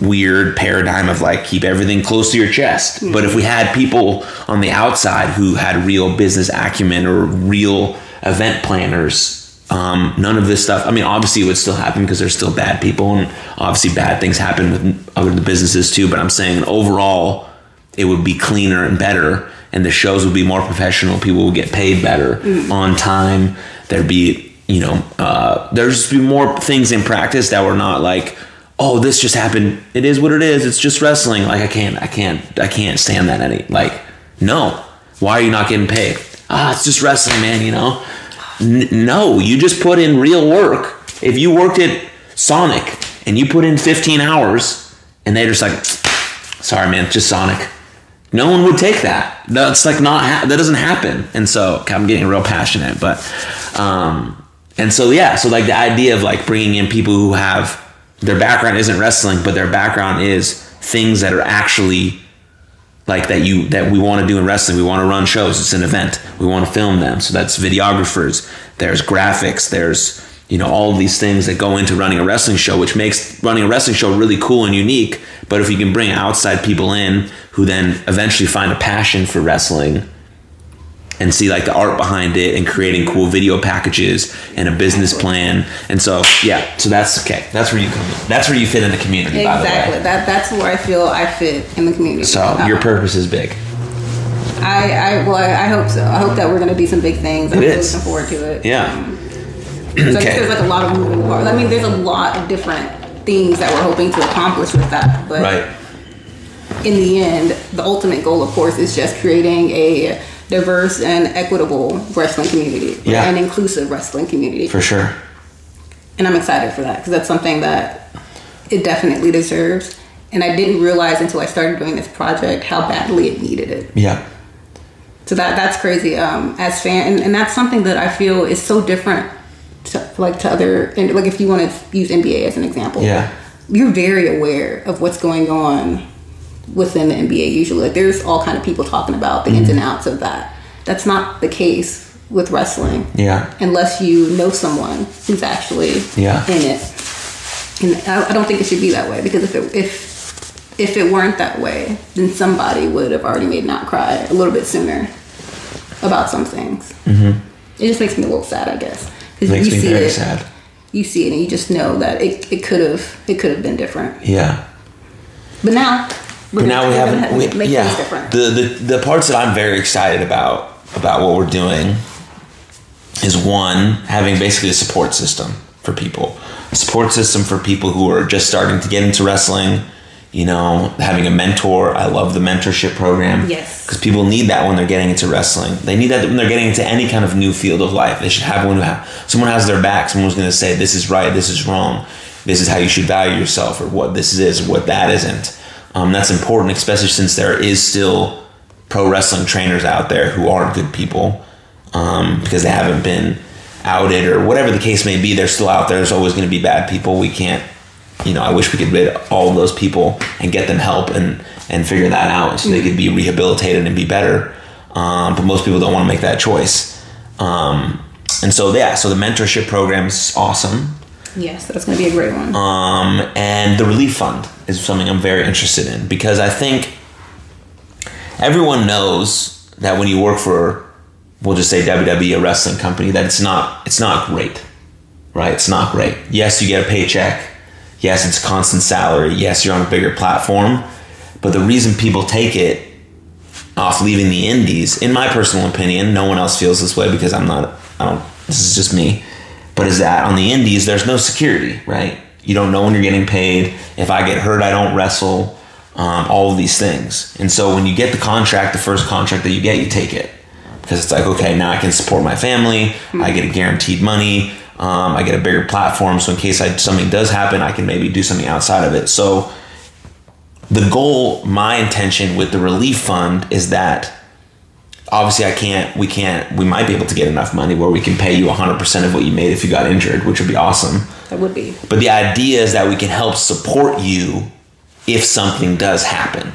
weird paradigm of like keep everything close to your chest. Mm-hmm. But if we had people on the outside who had real business acumen or real event planners, none of this stuff, I mean, obviously it would still happen because there's still bad people, and obviously bad things happen with other businesses too, but I'm saying overall it would be cleaner and better, and the shows would be more professional, people would get paid better, mm-hmm, on time, there'd be, you know, there'd just be more things in practice that were not like, oh, this just happened, it is what it is, it's just wrestling, like I can't stand that no, why are you not getting paid? It's just wrestling, man, you know. No, you just put in real work. If you worked at Sonic and you put in 15 hours and they're just like, sorry, man, just Sonic, no one would take that. That's like that doesn't happen. And so I'm getting real passionate, but, and so, yeah, so like the idea of like bringing in people who have, their background isn't wrestling, but their background is things that are actually like that we want to do in wrestling. We want to run shows. It's an event. We want to film them. So that's videographers. There's graphics. There's, you know, all of these things that go into running a wrestling show, which makes running a wrestling show really cool and unique. But if you can bring outside people in who then eventually find a passion for wrestling and see like the art behind it and creating cool video packages and a business plan. And so, yeah, so that's okay. That's where you come in. That's where you fit in the community, exactly. By the way. That's where I feel I fit in the community. So your purpose is big. I hope so. I hope that we're going to do some big things. I'm really looking forward to it. Yeah. So I think there's like a lot of moving parts. I mean, there's a lot of different things that we're hoping to accomplish with that. But in the end, the ultimate goal, of course, is just creating a diverse and equitable wrestling community, yeah, and inclusive wrestling community, for sure. And I'm excited for that, because that's something that it definitely deserves, and I didn't realize until I started doing this project how badly it needed it. Yeah. So that's crazy. As fan, and that's something that I feel is so different to other, and like if you want to use NBA as an example, yeah, you're very aware of what's going on within the NBA usually. Like, there's all kind of people talking about the ins and outs of that. That's not the case with wrestling. Yeah. Unless you know someone who's actually in it. And I don't think it should be that way, because if it weren't that way, then somebody would have already made an outcry a little bit sooner about some things. Mm-hmm. It just makes me a little sad, I guess. It makes me very sad. You see it, and you just know that it could have been different. Yeah. But now, we have different. The parts that I'm very excited about what we're doing is, one, having basically a support system for people. A support system for people who are just starting to get into wrestling, you know, having a mentor. I love the mentorship program. Yes. Because people need that when they're getting into wrestling. They need that when they're getting into any kind of new field of life. They should have one who someone has their back, someone who's going to say, this is right, this is wrong, this is how you should value yourself, or what this is, what that isn't. That's important, especially since there is still pro wrestling trainers out there who are good people, because they haven't been outed or whatever the case may be. They're still out there. There's always going to be bad people. We can't, you know, I wish we could rid all of those people and get them help and figure that out so they could be rehabilitated and be better. But most people don't want to make that choice. So the mentorship program is awesome. Yes, that's going to be a great one. And the relief fund is something I'm very interested in, because I think everyone knows that when you work for, we'll just say WWE, a wrestling company, that it's not great, right? It's not great. Yes, you get a paycheck. Yes, it's constant salary. Yes, you're on a bigger platform. But the reason people take it off leaving the indies, in my personal opinion, no one else feels this way because this is just me, but is that on the indies, there's no security, right? You don't know when you're getting paid. If I get hurt, I don't wrestle, all of these things. And so when you get the contract, the first contract that you get, you take it. Because it's like, okay, now I can support my family. I get a guaranteed money. I get a bigger platform, so in case something does happen, I can maybe do something outside of it. So the goal, my intention with the relief fund is that obviously we might be able to get enough money where we can pay you 100% of what you made if you got injured, which would be awesome. That would be. But the idea is that we can help support you if something does happen.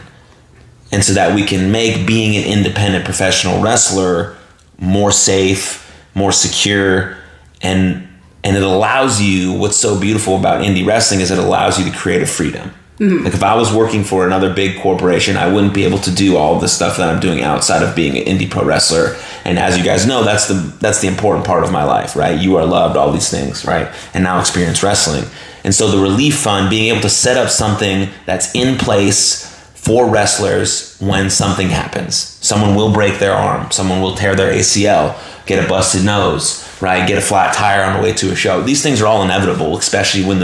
And so that we can make being an independent professional wrestler more safe, more secure, and it allows you, what's so beautiful about indie wrestling is it allows you the creative freedom. Like if I was working for another big corporation, I wouldn't be able to do all of the stuff that I'm doing outside of being an indie pro wrestler. And as you guys know, that's the important part of my life, right? You Are Loved, all these things, right? And now Experience Wrestling. And so the relief fund, being able to set up something that's in place for wrestlers when something happens. Someone will break their arm. Someone will tear their ACL, get a busted nose, right? Get a flat tire on the way to a show. These things are all inevitable, especially in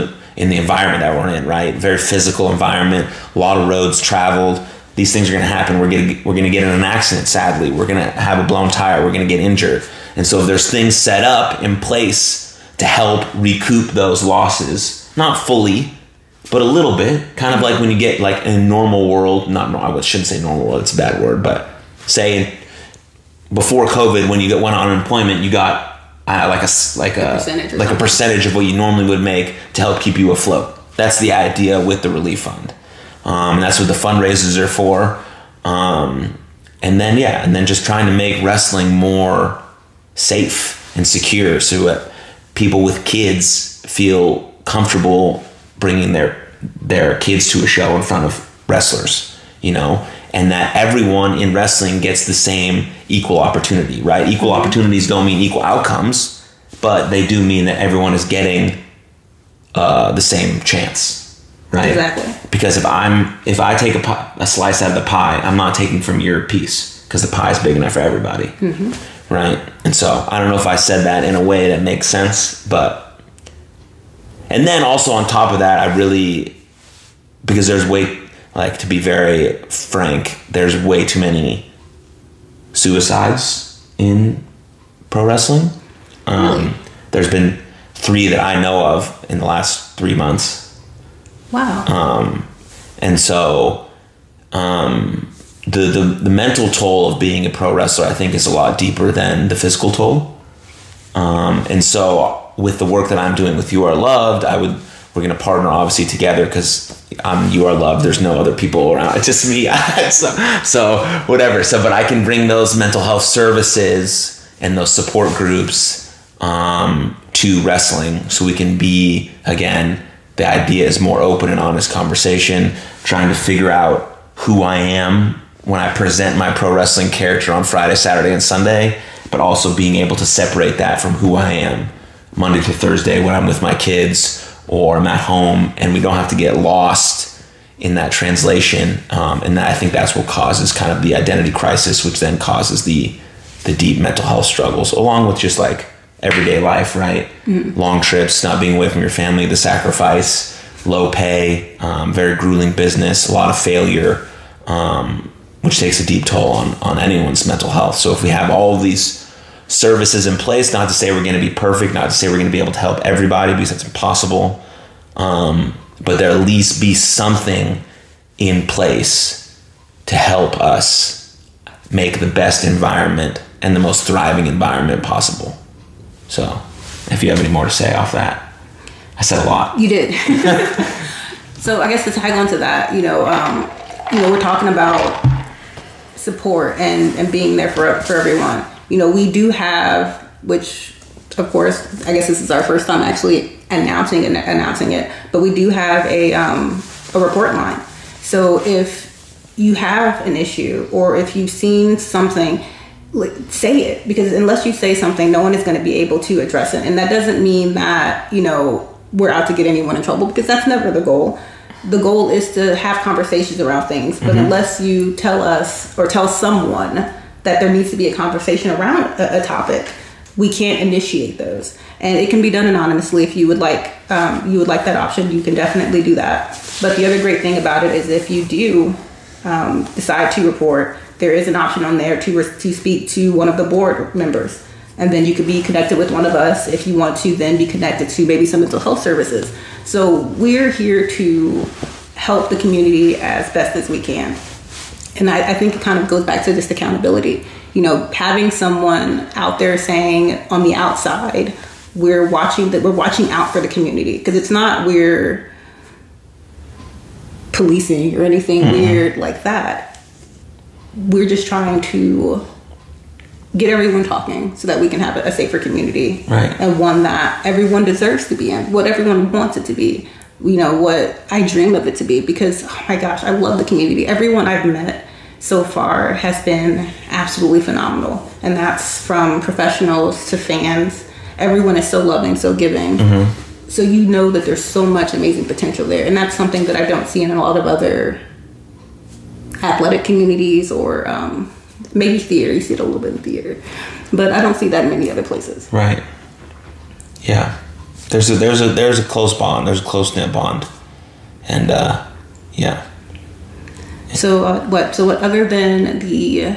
the environment that we're in, right? Very physical environment, a lot of roads traveled. These things are going to happen. We're going to get in an accident, sadly. We're going to have a blown tire. We're going to get injured. And so if there's things set up in place to help recoup those losses, not fully, but a little bit, kind of like when you get like in a normal world, I shouldn't say normal world, it's a bad word, but say before COVID, when you went on unemployment, you got a percentage of what you normally would make to help keep you afloat. That's the idea with the relief fund. That's what the fundraisers are for. And then just trying to make wrestling more safe and secure so that people with kids feel comfortable bringing their kids to a show in front of wrestlers, you know, and that everyone in wrestling gets the same equal opportunity, right? Equal opportunities don't mean equal outcomes, but they do mean that everyone is getting the same chance, right? Exactly. Because if I take a slice out of the pie, I'm not taking from your piece because the pie is big enough for everybody, right? And so I don't know if I said that in a way that makes sense, but. And then also on top of that, because there's to be very frank, there's way too many suicides in pro wrestling. There's been 3 that I know of in the last 3 months. Wow. The mental toll of being a pro wrestler, I think, is a lot deeper than the physical toll. With the work that I'm doing with You Are Loved, I would we're going to partner obviously together because You Are Loved. There's no other people around. It's just me. So whatever. So, but I can bring those mental health services and those support groups to wrestling, so we can be, again, the idea is more open and honest conversation, trying to figure out who I am when I present my pro wrestling character on Friday, Saturday, and Sunday, but also being able to separate that from who I am Monday to Thursday when I'm with my kids or I'm at home, and we don't have to get lost in that translation. And that, I think that's what causes kind of the identity crisis, which then causes the deep mental health struggles, along with just like everyday life, right? Mm-hmm. Long trips, not being away from your family, the sacrifice, low pay, very grueling business, a lot of failure, which takes a deep toll on anyone's mental health. So if we have all these services in place, not to say we're going to be perfect, not to say we're going to be able to help everybody, because that's impossible, but there at least be something in place to help us make the best environment and the most thriving environment possible. So if you have any more to say off that, I said a lot. You did. So I guess to tag on to that, we're talking about support and being there for everyone. We do have, which of course, I guess this is our first time actually announcing it, but we do have a report line. So if you have an issue or if you've seen something, say it, because unless you say something, no one is going to be able to address it. And that doesn't mean that, we're out to get anyone in trouble, because that's never the goal. The goal is to have conversations around things, but unless you tell us or tell someone that there needs to be a conversation around a topic, we can't initiate those. And it can be done anonymously. If you would like that option, you can definitely do that. But the other great thing about it is if you do decide to report, there is an option on there to speak to one of the board members. And then you could be connected with one of us if you want to then be connected to maybe some mental health services. So we're here to help the community as best as we can. And I think it kind of goes back to just accountability. Having someone out there saying on the outside, we're watching out for the community, because it's not we're policing or anything weird like that. We're just trying to get everyone talking so that we can have a safer community, right? And one that everyone deserves to be in, what everyone wants it to be, what I dream of it to be, because, oh my gosh, I love the community. Everyone I've met so far has been absolutely phenomenal. And that's from professionals to fans. Everyone is so loving, so giving. Mm-hmm. So that there's so much amazing potential there. And that's something that I don't see in a lot of other athletic communities, or maybe theater. You see it a little bit in theater, but I don't see that in many other places. Right. Yeah. There's a close bond. There's a close-knit bond, and yeah. So what? So what? Other than the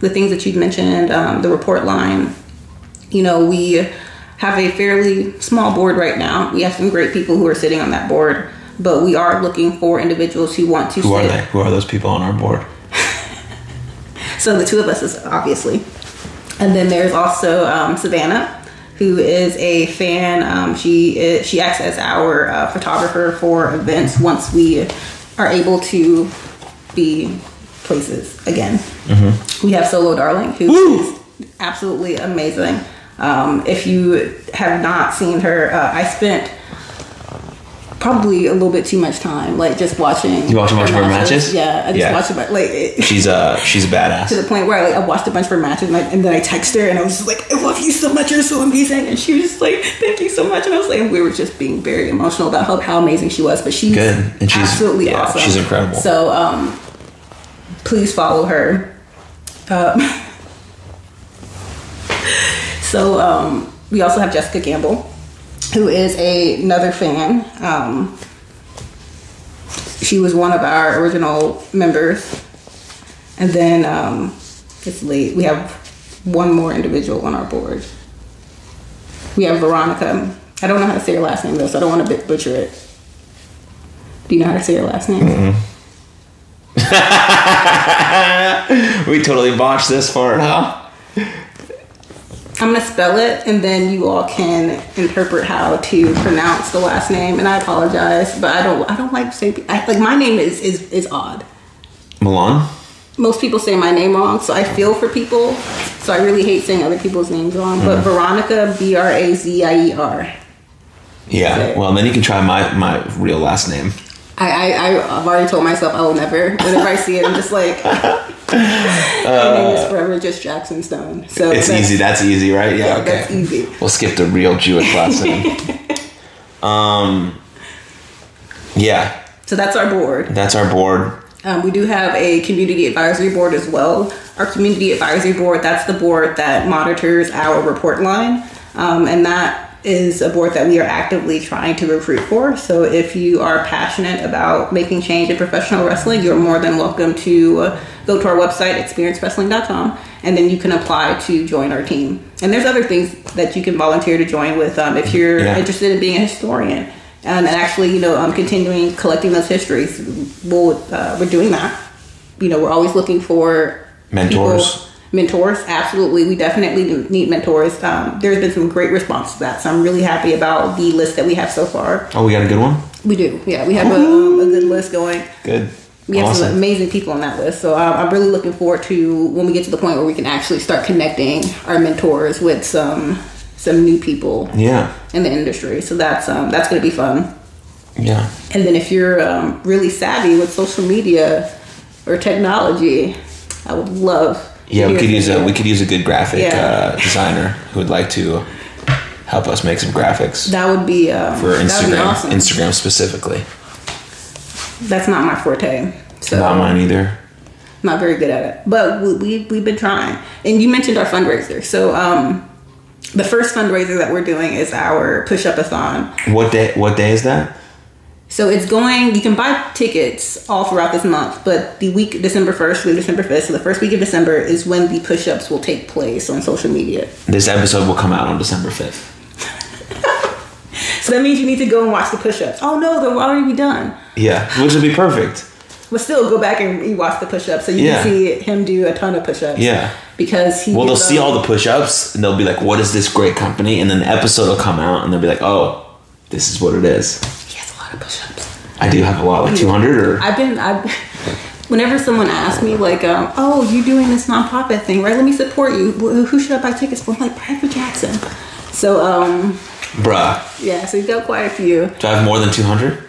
things that you've mentioned, the report line. We have a fairly small board right now. We have some great people who are sitting on that board, but we are looking for individuals who want to. Who are they? Who are those people on our board? So the two of us is obviously, and then there's also Savannah, who is a fan. She acts as our photographer for events once we are able to be places again. Mm-hmm. We have Solo Darling, who is absolutely amazing. If you have not seen her, I spent probably a little bit too much time, just watching. You watch a bunch of her matches? Yeah, I just watched about she's a badass. To the point where I watched a bunch of her matches, and then I texted her, and I was just like, I love you so much, you're so amazing, and she was just like, thank you so much, and I was like, we were just being very emotional about how amazing she was, but she's good, and she's absolutely awesome. She's incredible. So please follow her. We also have Jessica Gamble, who is another fan. She was one of our original members. And then, it's late. We have one more individual on our board. We have Veronica. I don't know how to say her last name, though, so I don't want to butcher it. Do you know how to say her last name? Mm-hmm. We totally botched this far, huh? I'm going to spell it, and then you all can interpret how to pronounce the last name. And I apologize, but I don't like saying, like, my name is odd. Milan? Most people say my name wrong, so I feel for people. So I really hate saying other people's names wrong. Mm. But Veronica, B-R-A-Z-I-E-R. Yeah, well, then you can try my real last name. I've already told myself I will never. Whenever I see it, I'm just like, my name is forever just Jackson Stone. So it's easy. That's easy, right? Yeah, okay. That's easy. We'll skip the real Jewish last name. Yeah. So that's our board. That's our board. We do have a community advisory board as well. Our community advisory board, that's the board that monitors our report line. And that is a board that we are actively trying to recruit for. So if you are passionate about making change in professional wrestling, you're more than welcome to go to our website, experiencewrestling.com, and then you can apply to join our team. And there's other things that you can volunteer to join with if you're interested in being a historian. And actually, continuing collecting those histories. We're doing that. We're always looking for mentors. People. Mentors, absolutely. We definitely need mentors. There's been some great response to that, so I'm really happy about the list that we have so far. Oh, we got a good one? We do, yeah. We have a good list going. Good. We have some amazing people on that list, so I'm really looking forward to when we get to the point where we can actually start connecting our mentors with some new people in the industry. So that's going to be fun. Yeah. And then if you're really savvy with social media or technology, I would love... Yeah, we could use a good graphic designer who would like to help us make some graphics. That would be for Instagram, be awesome. Instagram specifically. That's not my forte. So not mine either. Not very good at it, but we've been trying. And you mentioned our fundraiser, so the first fundraiser that we're doing is our push-up-a-thon. What day is that? So it's going, you can buy tickets all throughout this month, but the week, December 1st through December 5th, so the first week of December is when the push-ups will take place on social media. This episode will come out on December 5th. So that means you need to go and watch the push-ups. Oh no, they'll already be done. Yeah, which would be perfect. But still, go back and re-watch the push-ups so you can see him do a ton of push-ups. Yeah. Because he... Well, they'll see all the push-ups and they'll be like, what is this great company? And then the episode will come out and they'll be like, oh, this is what it is. Push-ups. I do have a lot, like 200 or... Whenever someone asks me, like, oh, you're doing this nonprofit thing, right? Let me support you. Who should I buy tickets for? I'm like, Bradford Jackson. So, Bruh. Yeah, so you've got quite a few. Do I have more than 200?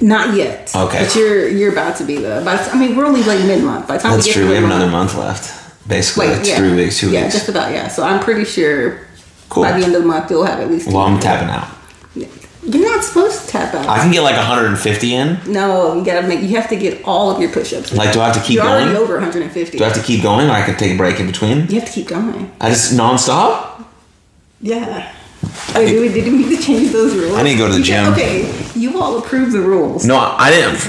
Not yet. Okay. But you're about to be, though. We're only, like, mid-month. By the time That's we get true. We have another month left. Basically, like, it's 3 weeks, 2 weeks. Yeah, just about, yeah. So I'm pretty sure by the end of the month, you'll have at least 2 weeks. Well, I'm tapping out. Yeah. You're not supposed to tap out. I can get like 150 in. No, you have to get all of your push-ups. Like, do I have to keep going? You're already over 150. Do I have to keep going, or I can take a break in between? You have to keep going. I just non-stop? Yeah. Did we need to change those rules? I need to go to the gym. Okay, you all approve the rules. No, I didn't.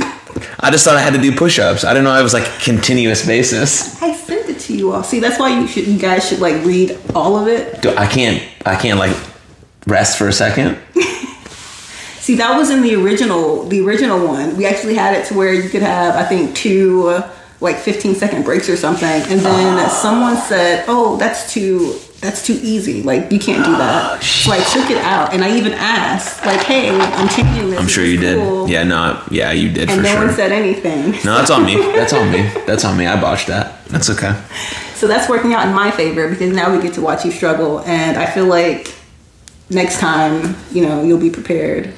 I just thought I had to do push-ups. I didn't know I was like a continuous basis. I sent it to you all. See, that's why you guys should like read all of it. I can't like rest for a second. See, that was in the original one. We actually had it to where you could have, I think, two, 15-second breaks or something. And then someone said, oh, that's too easy. Like, you can't do that. So I took it out. And I even asked, like, hey, I'm changing this. I'm sure you did. Yeah, no. Yeah, you did for sure. And no one said anything. No, that's on me. That's on me. I botched that. That's okay. So that's working out in my favor because now we get to watch you struggle. And I feel like next time, you'll be prepared.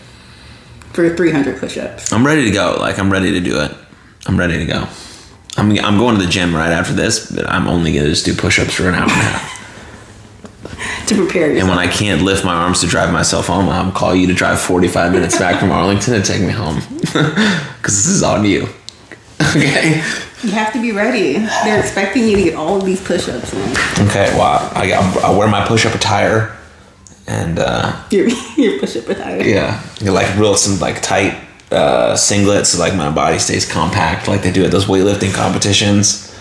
For 300 push-ups. I'm ready to go. Like, I'm ready to do it. I'm ready to go. I'm going to the gym right after this, but I'm only going to just do push-ups for an hour and a half. To prepare yourself. And when I can't lift my arms to drive myself home, I'll call you to drive 45 minutes back from Arlington and take me home. Because this is on you. Okay? You have to be ready. They're expecting you to get all of these push-ups in. Okay, well, I wear my push-up attire. And your push-up attire. Yeah, you're like real some like tight singlets, so like my body stays compact, like they do at those weightlifting competitions.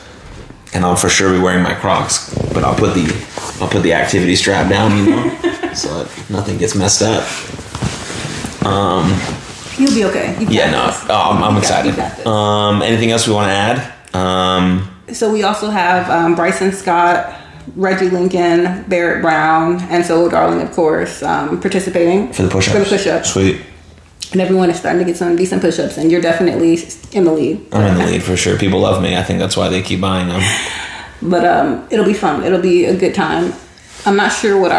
And I'll for sure be wearing my Crocs, but I'll put the activity strap down, so that nothing gets messed up. You'll be okay. I'm excited. Anything else we want to add? So we also have Bryson Scott. Reggie Lincoln, Barrett Brown, and Sol Darling, of course, participating. For the push-ups. For the push-ups. Sweet. And everyone is starting to get some decent push-ups, and you're definitely in the lead. I'm in the lead for sure. People love me. I think that's why they keep buying them. But it'll be fun. It'll be a good time. I'm not sure what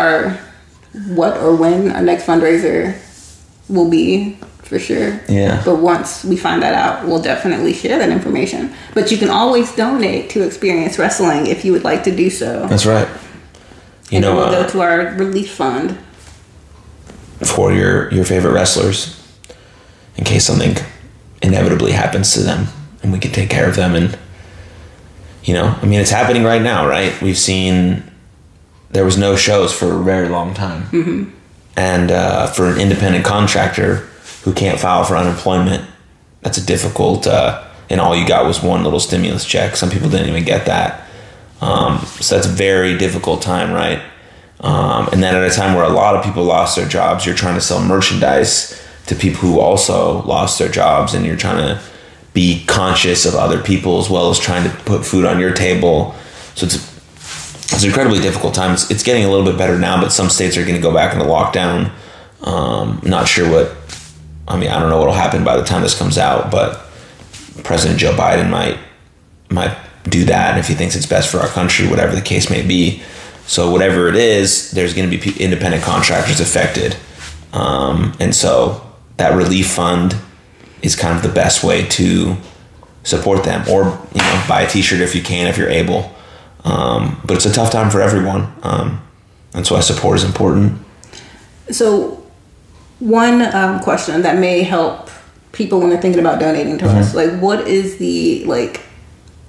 or when our next fundraiser will be for sure. Yeah. But once we find that out, we'll definitely share that information. But you can always donate to Experience Wrestling if you would like to do so. That's right. We'll go to our relief fund for your favorite wrestlers in case something inevitably happens to them, and we can take care of them. And it's happening right now, right? We've seen there was no shows for a very long time. Mm-hmm. And for an independent contractor who can't file for unemployment, that's a difficult, and all you got was one little stimulus check. Some people didn't even get that. So that's a very difficult time, right? And then at a time where a lot of people lost their jobs, you're trying to sell merchandise to people who also lost their jobs, and you're trying to be conscious of other people as well as trying to put food on your table. So it's an incredibly difficult time. It's getting a little bit better now, but some states are going to go back into lockdown. I don't know what'll happen by the time this comes out, but President Joe Biden might do that if he thinks it's best for our country, whatever the case may be. So whatever it is, there's going to be independent contractors affected. And so that relief fund is kind of the best way to support them, or buy a t-shirt if you can, if you're able. But it's a tough time for everyone. That's why support is important. So one question that may help people when they're thinking about donating to us, like, what is the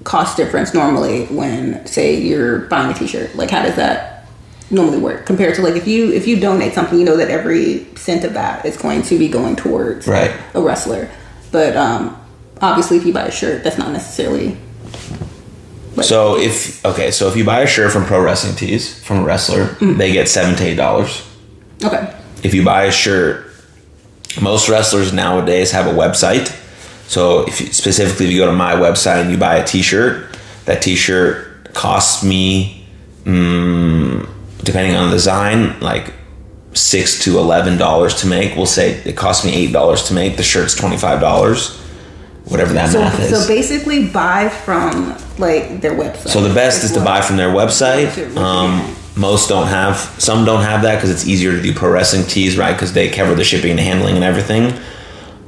cost difference normally when, say, you're buying a t-shirt? Like, how does that normally work compared to if you donate something, that every cent of that is going to be going towards a wrestler. But obviously if you buy a shirt, that's not necessarily... So if you buy a shirt from Pro Wrestling Tees from a wrestler, they get $7 to $8. Okay. If you buy a shirt, most wrestlers nowadays have a website. So if you go to my website and you buy a t-shirt, that t-shirt costs me, depending on the design, $6 to $11 to make. We'll say it costs me $8 to make. The shirt's $25. Whatever that math is. So basically buy from their website. So the best is to buy from their website. Most don't have, some don't have that because it's easier to do Pro Wrestling Tees, right? Because they cover the shipping and handling and everything.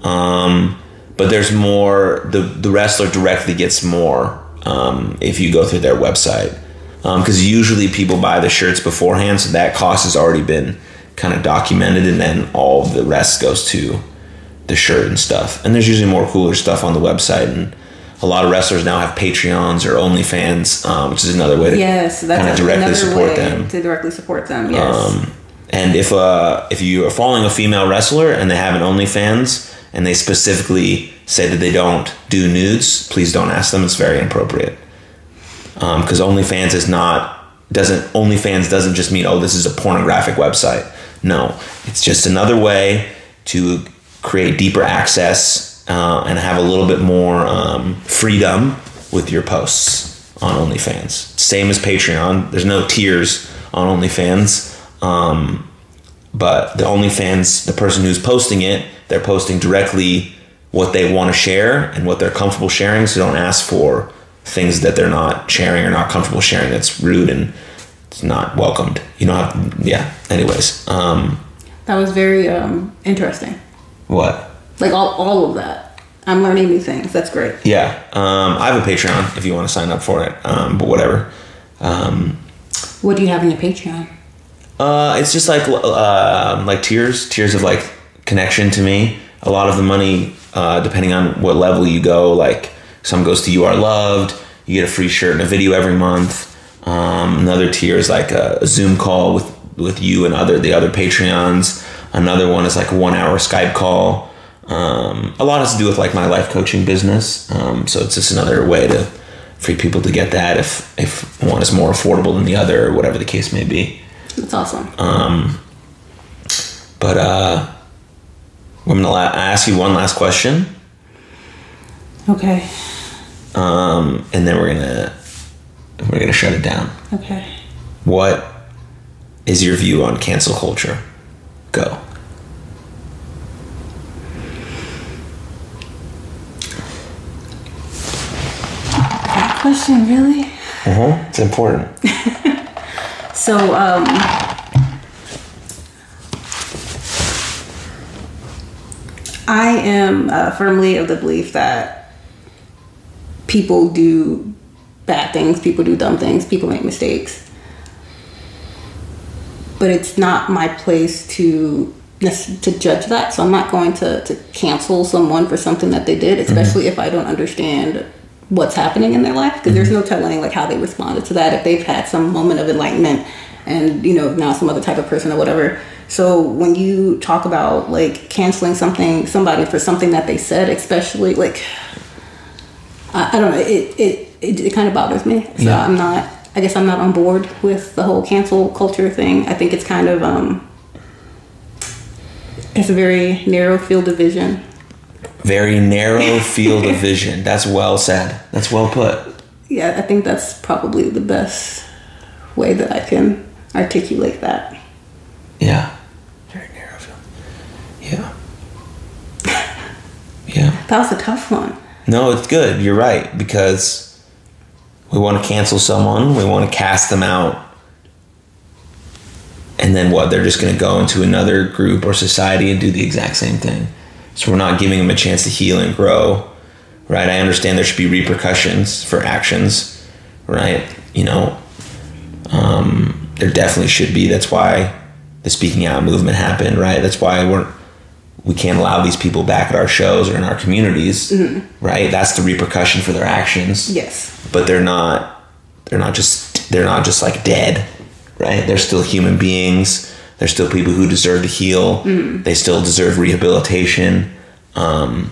But there's more, the wrestler directly gets more if you go through their website. Because usually people buy the shirts beforehand, so that cost has already been kind of documented, and then all the rest goes to the shirt and stuff. And there's usually more cooler stuff on the website, and a lot of wrestlers now have Patreons or OnlyFans, which is another way to directly support them. Yes. And if you are following a female wrestler and they have an OnlyFans and they specifically say that they don't do nudes, please don't ask them. It's very inappropriate, because OnlyFans doesn't just mean, oh, this is a pornographic website. No, it's just another way to create deeper access and have a little bit more freedom with your posts on OnlyFans. Same as Patreon. There's no tiers on OnlyFans. But the OnlyFans, the person who's posting it, they're posting directly what they want to share and what they're comfortable sharing. So don't ask for things that they're not sharing or not comfortable sharing. That's rude and it's not welcomed. You don't have... Yeah. Anyways. That was very interesting. What? All of that. I'm learning new things. That's great. Yeah. I have a Patreon if you want to sign up for it. But whatever. What do you have in your Patreon? It's just tiers of connection to me. A lot of the money, depending on what level you go, some goes to You Are Loved. You get a free shirt and a video every month. Another tier is a Zoom call with you and the other Patreons. Another one is a 1 hour Skype call. A lot has to do with my life coaching business. So it's just another way to free people to get that if one is more affordable than the other or whatever the case may be. That's awesome. But I'm going to ask you one last question. Okay. And then we're gonna shut it down. Okay. What is your view on cancel culture? Go. That question, really? It's important. So, I am firmly of the belief that people do bad things, people do dumb things, people make mistakes. But it's not my place to judge that. So I'm not going to cancel someone for something that they did, especially if I don't understand what's happening in their life, because there's no telling like how they responded to that, if they've had some moment of enlightenment and, you know, now some other type of person or whatever. So when you talk about like canceling somebody for something that they said, especially like, I don't know, it kind of bothers me. So yeah. I guess I'm not on board with the whole cancel culture thing. I think it's kind of, it's a very narrow field of vision. Very narrow field of vision. That's well said. That's well put. Yeah, I think that's probably the best way that I can articulate that. Yeah. Very narrow field. Yeah. Yeah. That was a tough one. No, it's good. You're right, because we want to cancel someone. We want to cast them out. And then what? They're just going to go into another group or society and do the exact same thing. So we're not giving them a chance to heal and grow, right? I understand there should be repercussions for actions, right? You know, there definitely should be. That's why the speaking out movement happened, right? That's why we can't allow these people back at our shows or in our communities, right? That's the repercussion for their actions. Yes. But they're not just like dead, right? They're still human beings. They're still people who deserve to heal. They still deserve rehabilitation. And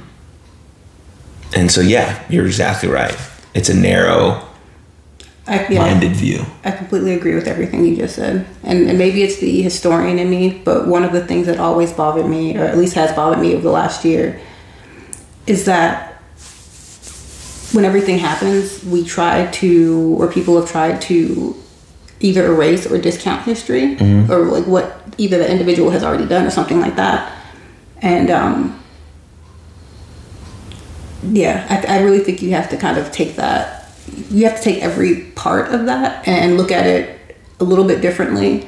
so, yeah, you're exactly right. It's a narrow-minded view. I completely agree with everything you just said. And maybe it's the historian in me, but one of the things that always bothered me, or at least has bothered me over the last year, is that when everything happens, people have tried to either erase or discount history, or like what either the individual has already done or something like that. And I really think you have to kind of take every part of that and look at it a little bit differently.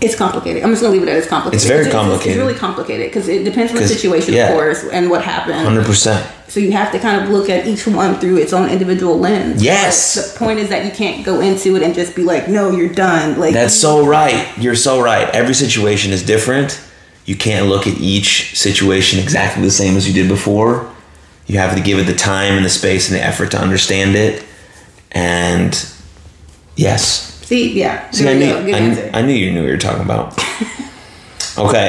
It's complicated. I'm just going to leave it at it's complicated. It's very complicated. It's really complicated because it depends on the situation, of course, and what happened. 100%. So you have to kind of look at each one through its own individual lens. Yes. But the point is that you can't go into it and just be like, no, you're done. Like, that's so right. You're so right. Every situation is different. You can't look at each situation exactly the same as you did before. You have to give it the time and the space and the effort to understand it. And yes. See, yeah. See, I knew you knew what you were talking about. Okay.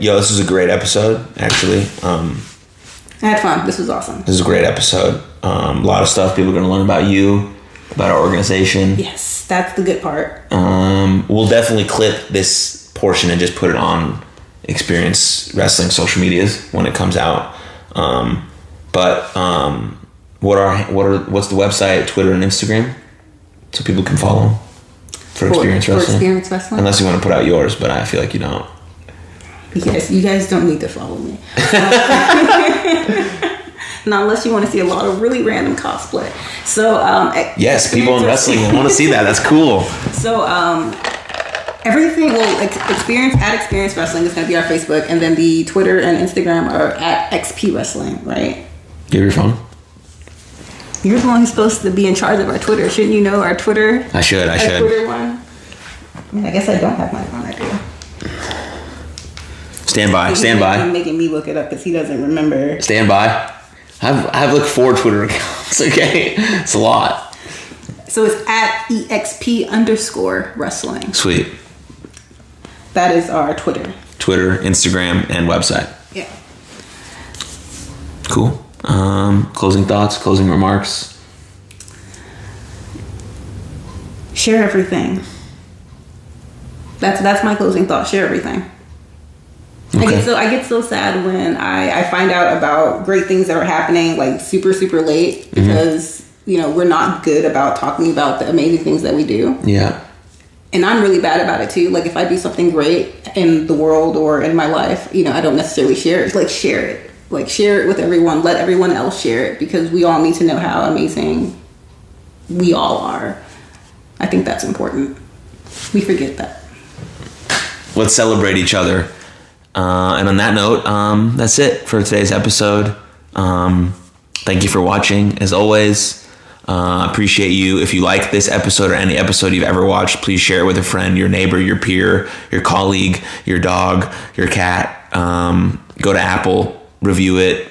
This was a great episode, actually. I had fun. This was awesome. This is a great episode. A lot of stuff people are going to learn about you, about our organization. Yes, that's the good part. We'll definitely clip this portion and just put it on Experience Wrestling social medias when it comes out. What's the website, Twitter and Instagram? So people can follow for Experience Wrestling. For Experience Wrestling. Unless you want to put out yours, but I feel like you don't. Yes, you guys don't need to follow me. Not unless you want to see a lot of really random cosplay. So yes, people in wrestling will want to see that. That's cool. So everything will Experience Wrestling is going to be our Facebook, and then the Twitter and Instagram are @XP Wrestling. Right. Give your phone. You're the one who's supposed to be in charge of our Twitter. Shouldn't you know our Twitter? I should. Our Twitter one? I mean, I guess I don't have my phone idea. Stand by. You're making me look it up because he doesn't remember. Stand by. I've looked for Twitter accounts, okay? It's a lot. So it's @EXP_wrestling. Sweet. That is our Twitter. Twitter, Instagram, and website. Yeah. Cool. Closing thoughts, closing remarks. Share everything. That's my closing thought. Share everything. Okay. I get so sad when I find out about great things that are happening like super, super late, because you know, we're not good about talking about the amazing things that we do. Yeah. And I'm really bad about it too. Like, if I do something great in the world or in my life, you know, I don't necessarily share it. Like, share it. Like, share it with everyone. Let everyone else share it, because we all need to know how amazing we all are. I think that's important. We forget that. Let's celebrate each other. And on that note, that's it for today's episode. Thank you for watching, as always. Appreciate you. If you like this episode or any episode you've ever watched, please share it with a friend, your neighbor, your peer, your colleague, your dog, your cat. Go to Apple, review it,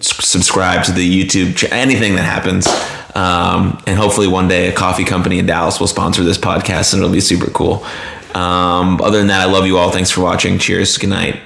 subscribe to the YouTube, anything that happens. And hopefully one day a coffee company in Dallas will sponsor this podcast, and it'll be super cool. Other than that, I love you all. Thanks for watching. Cheers. Good night.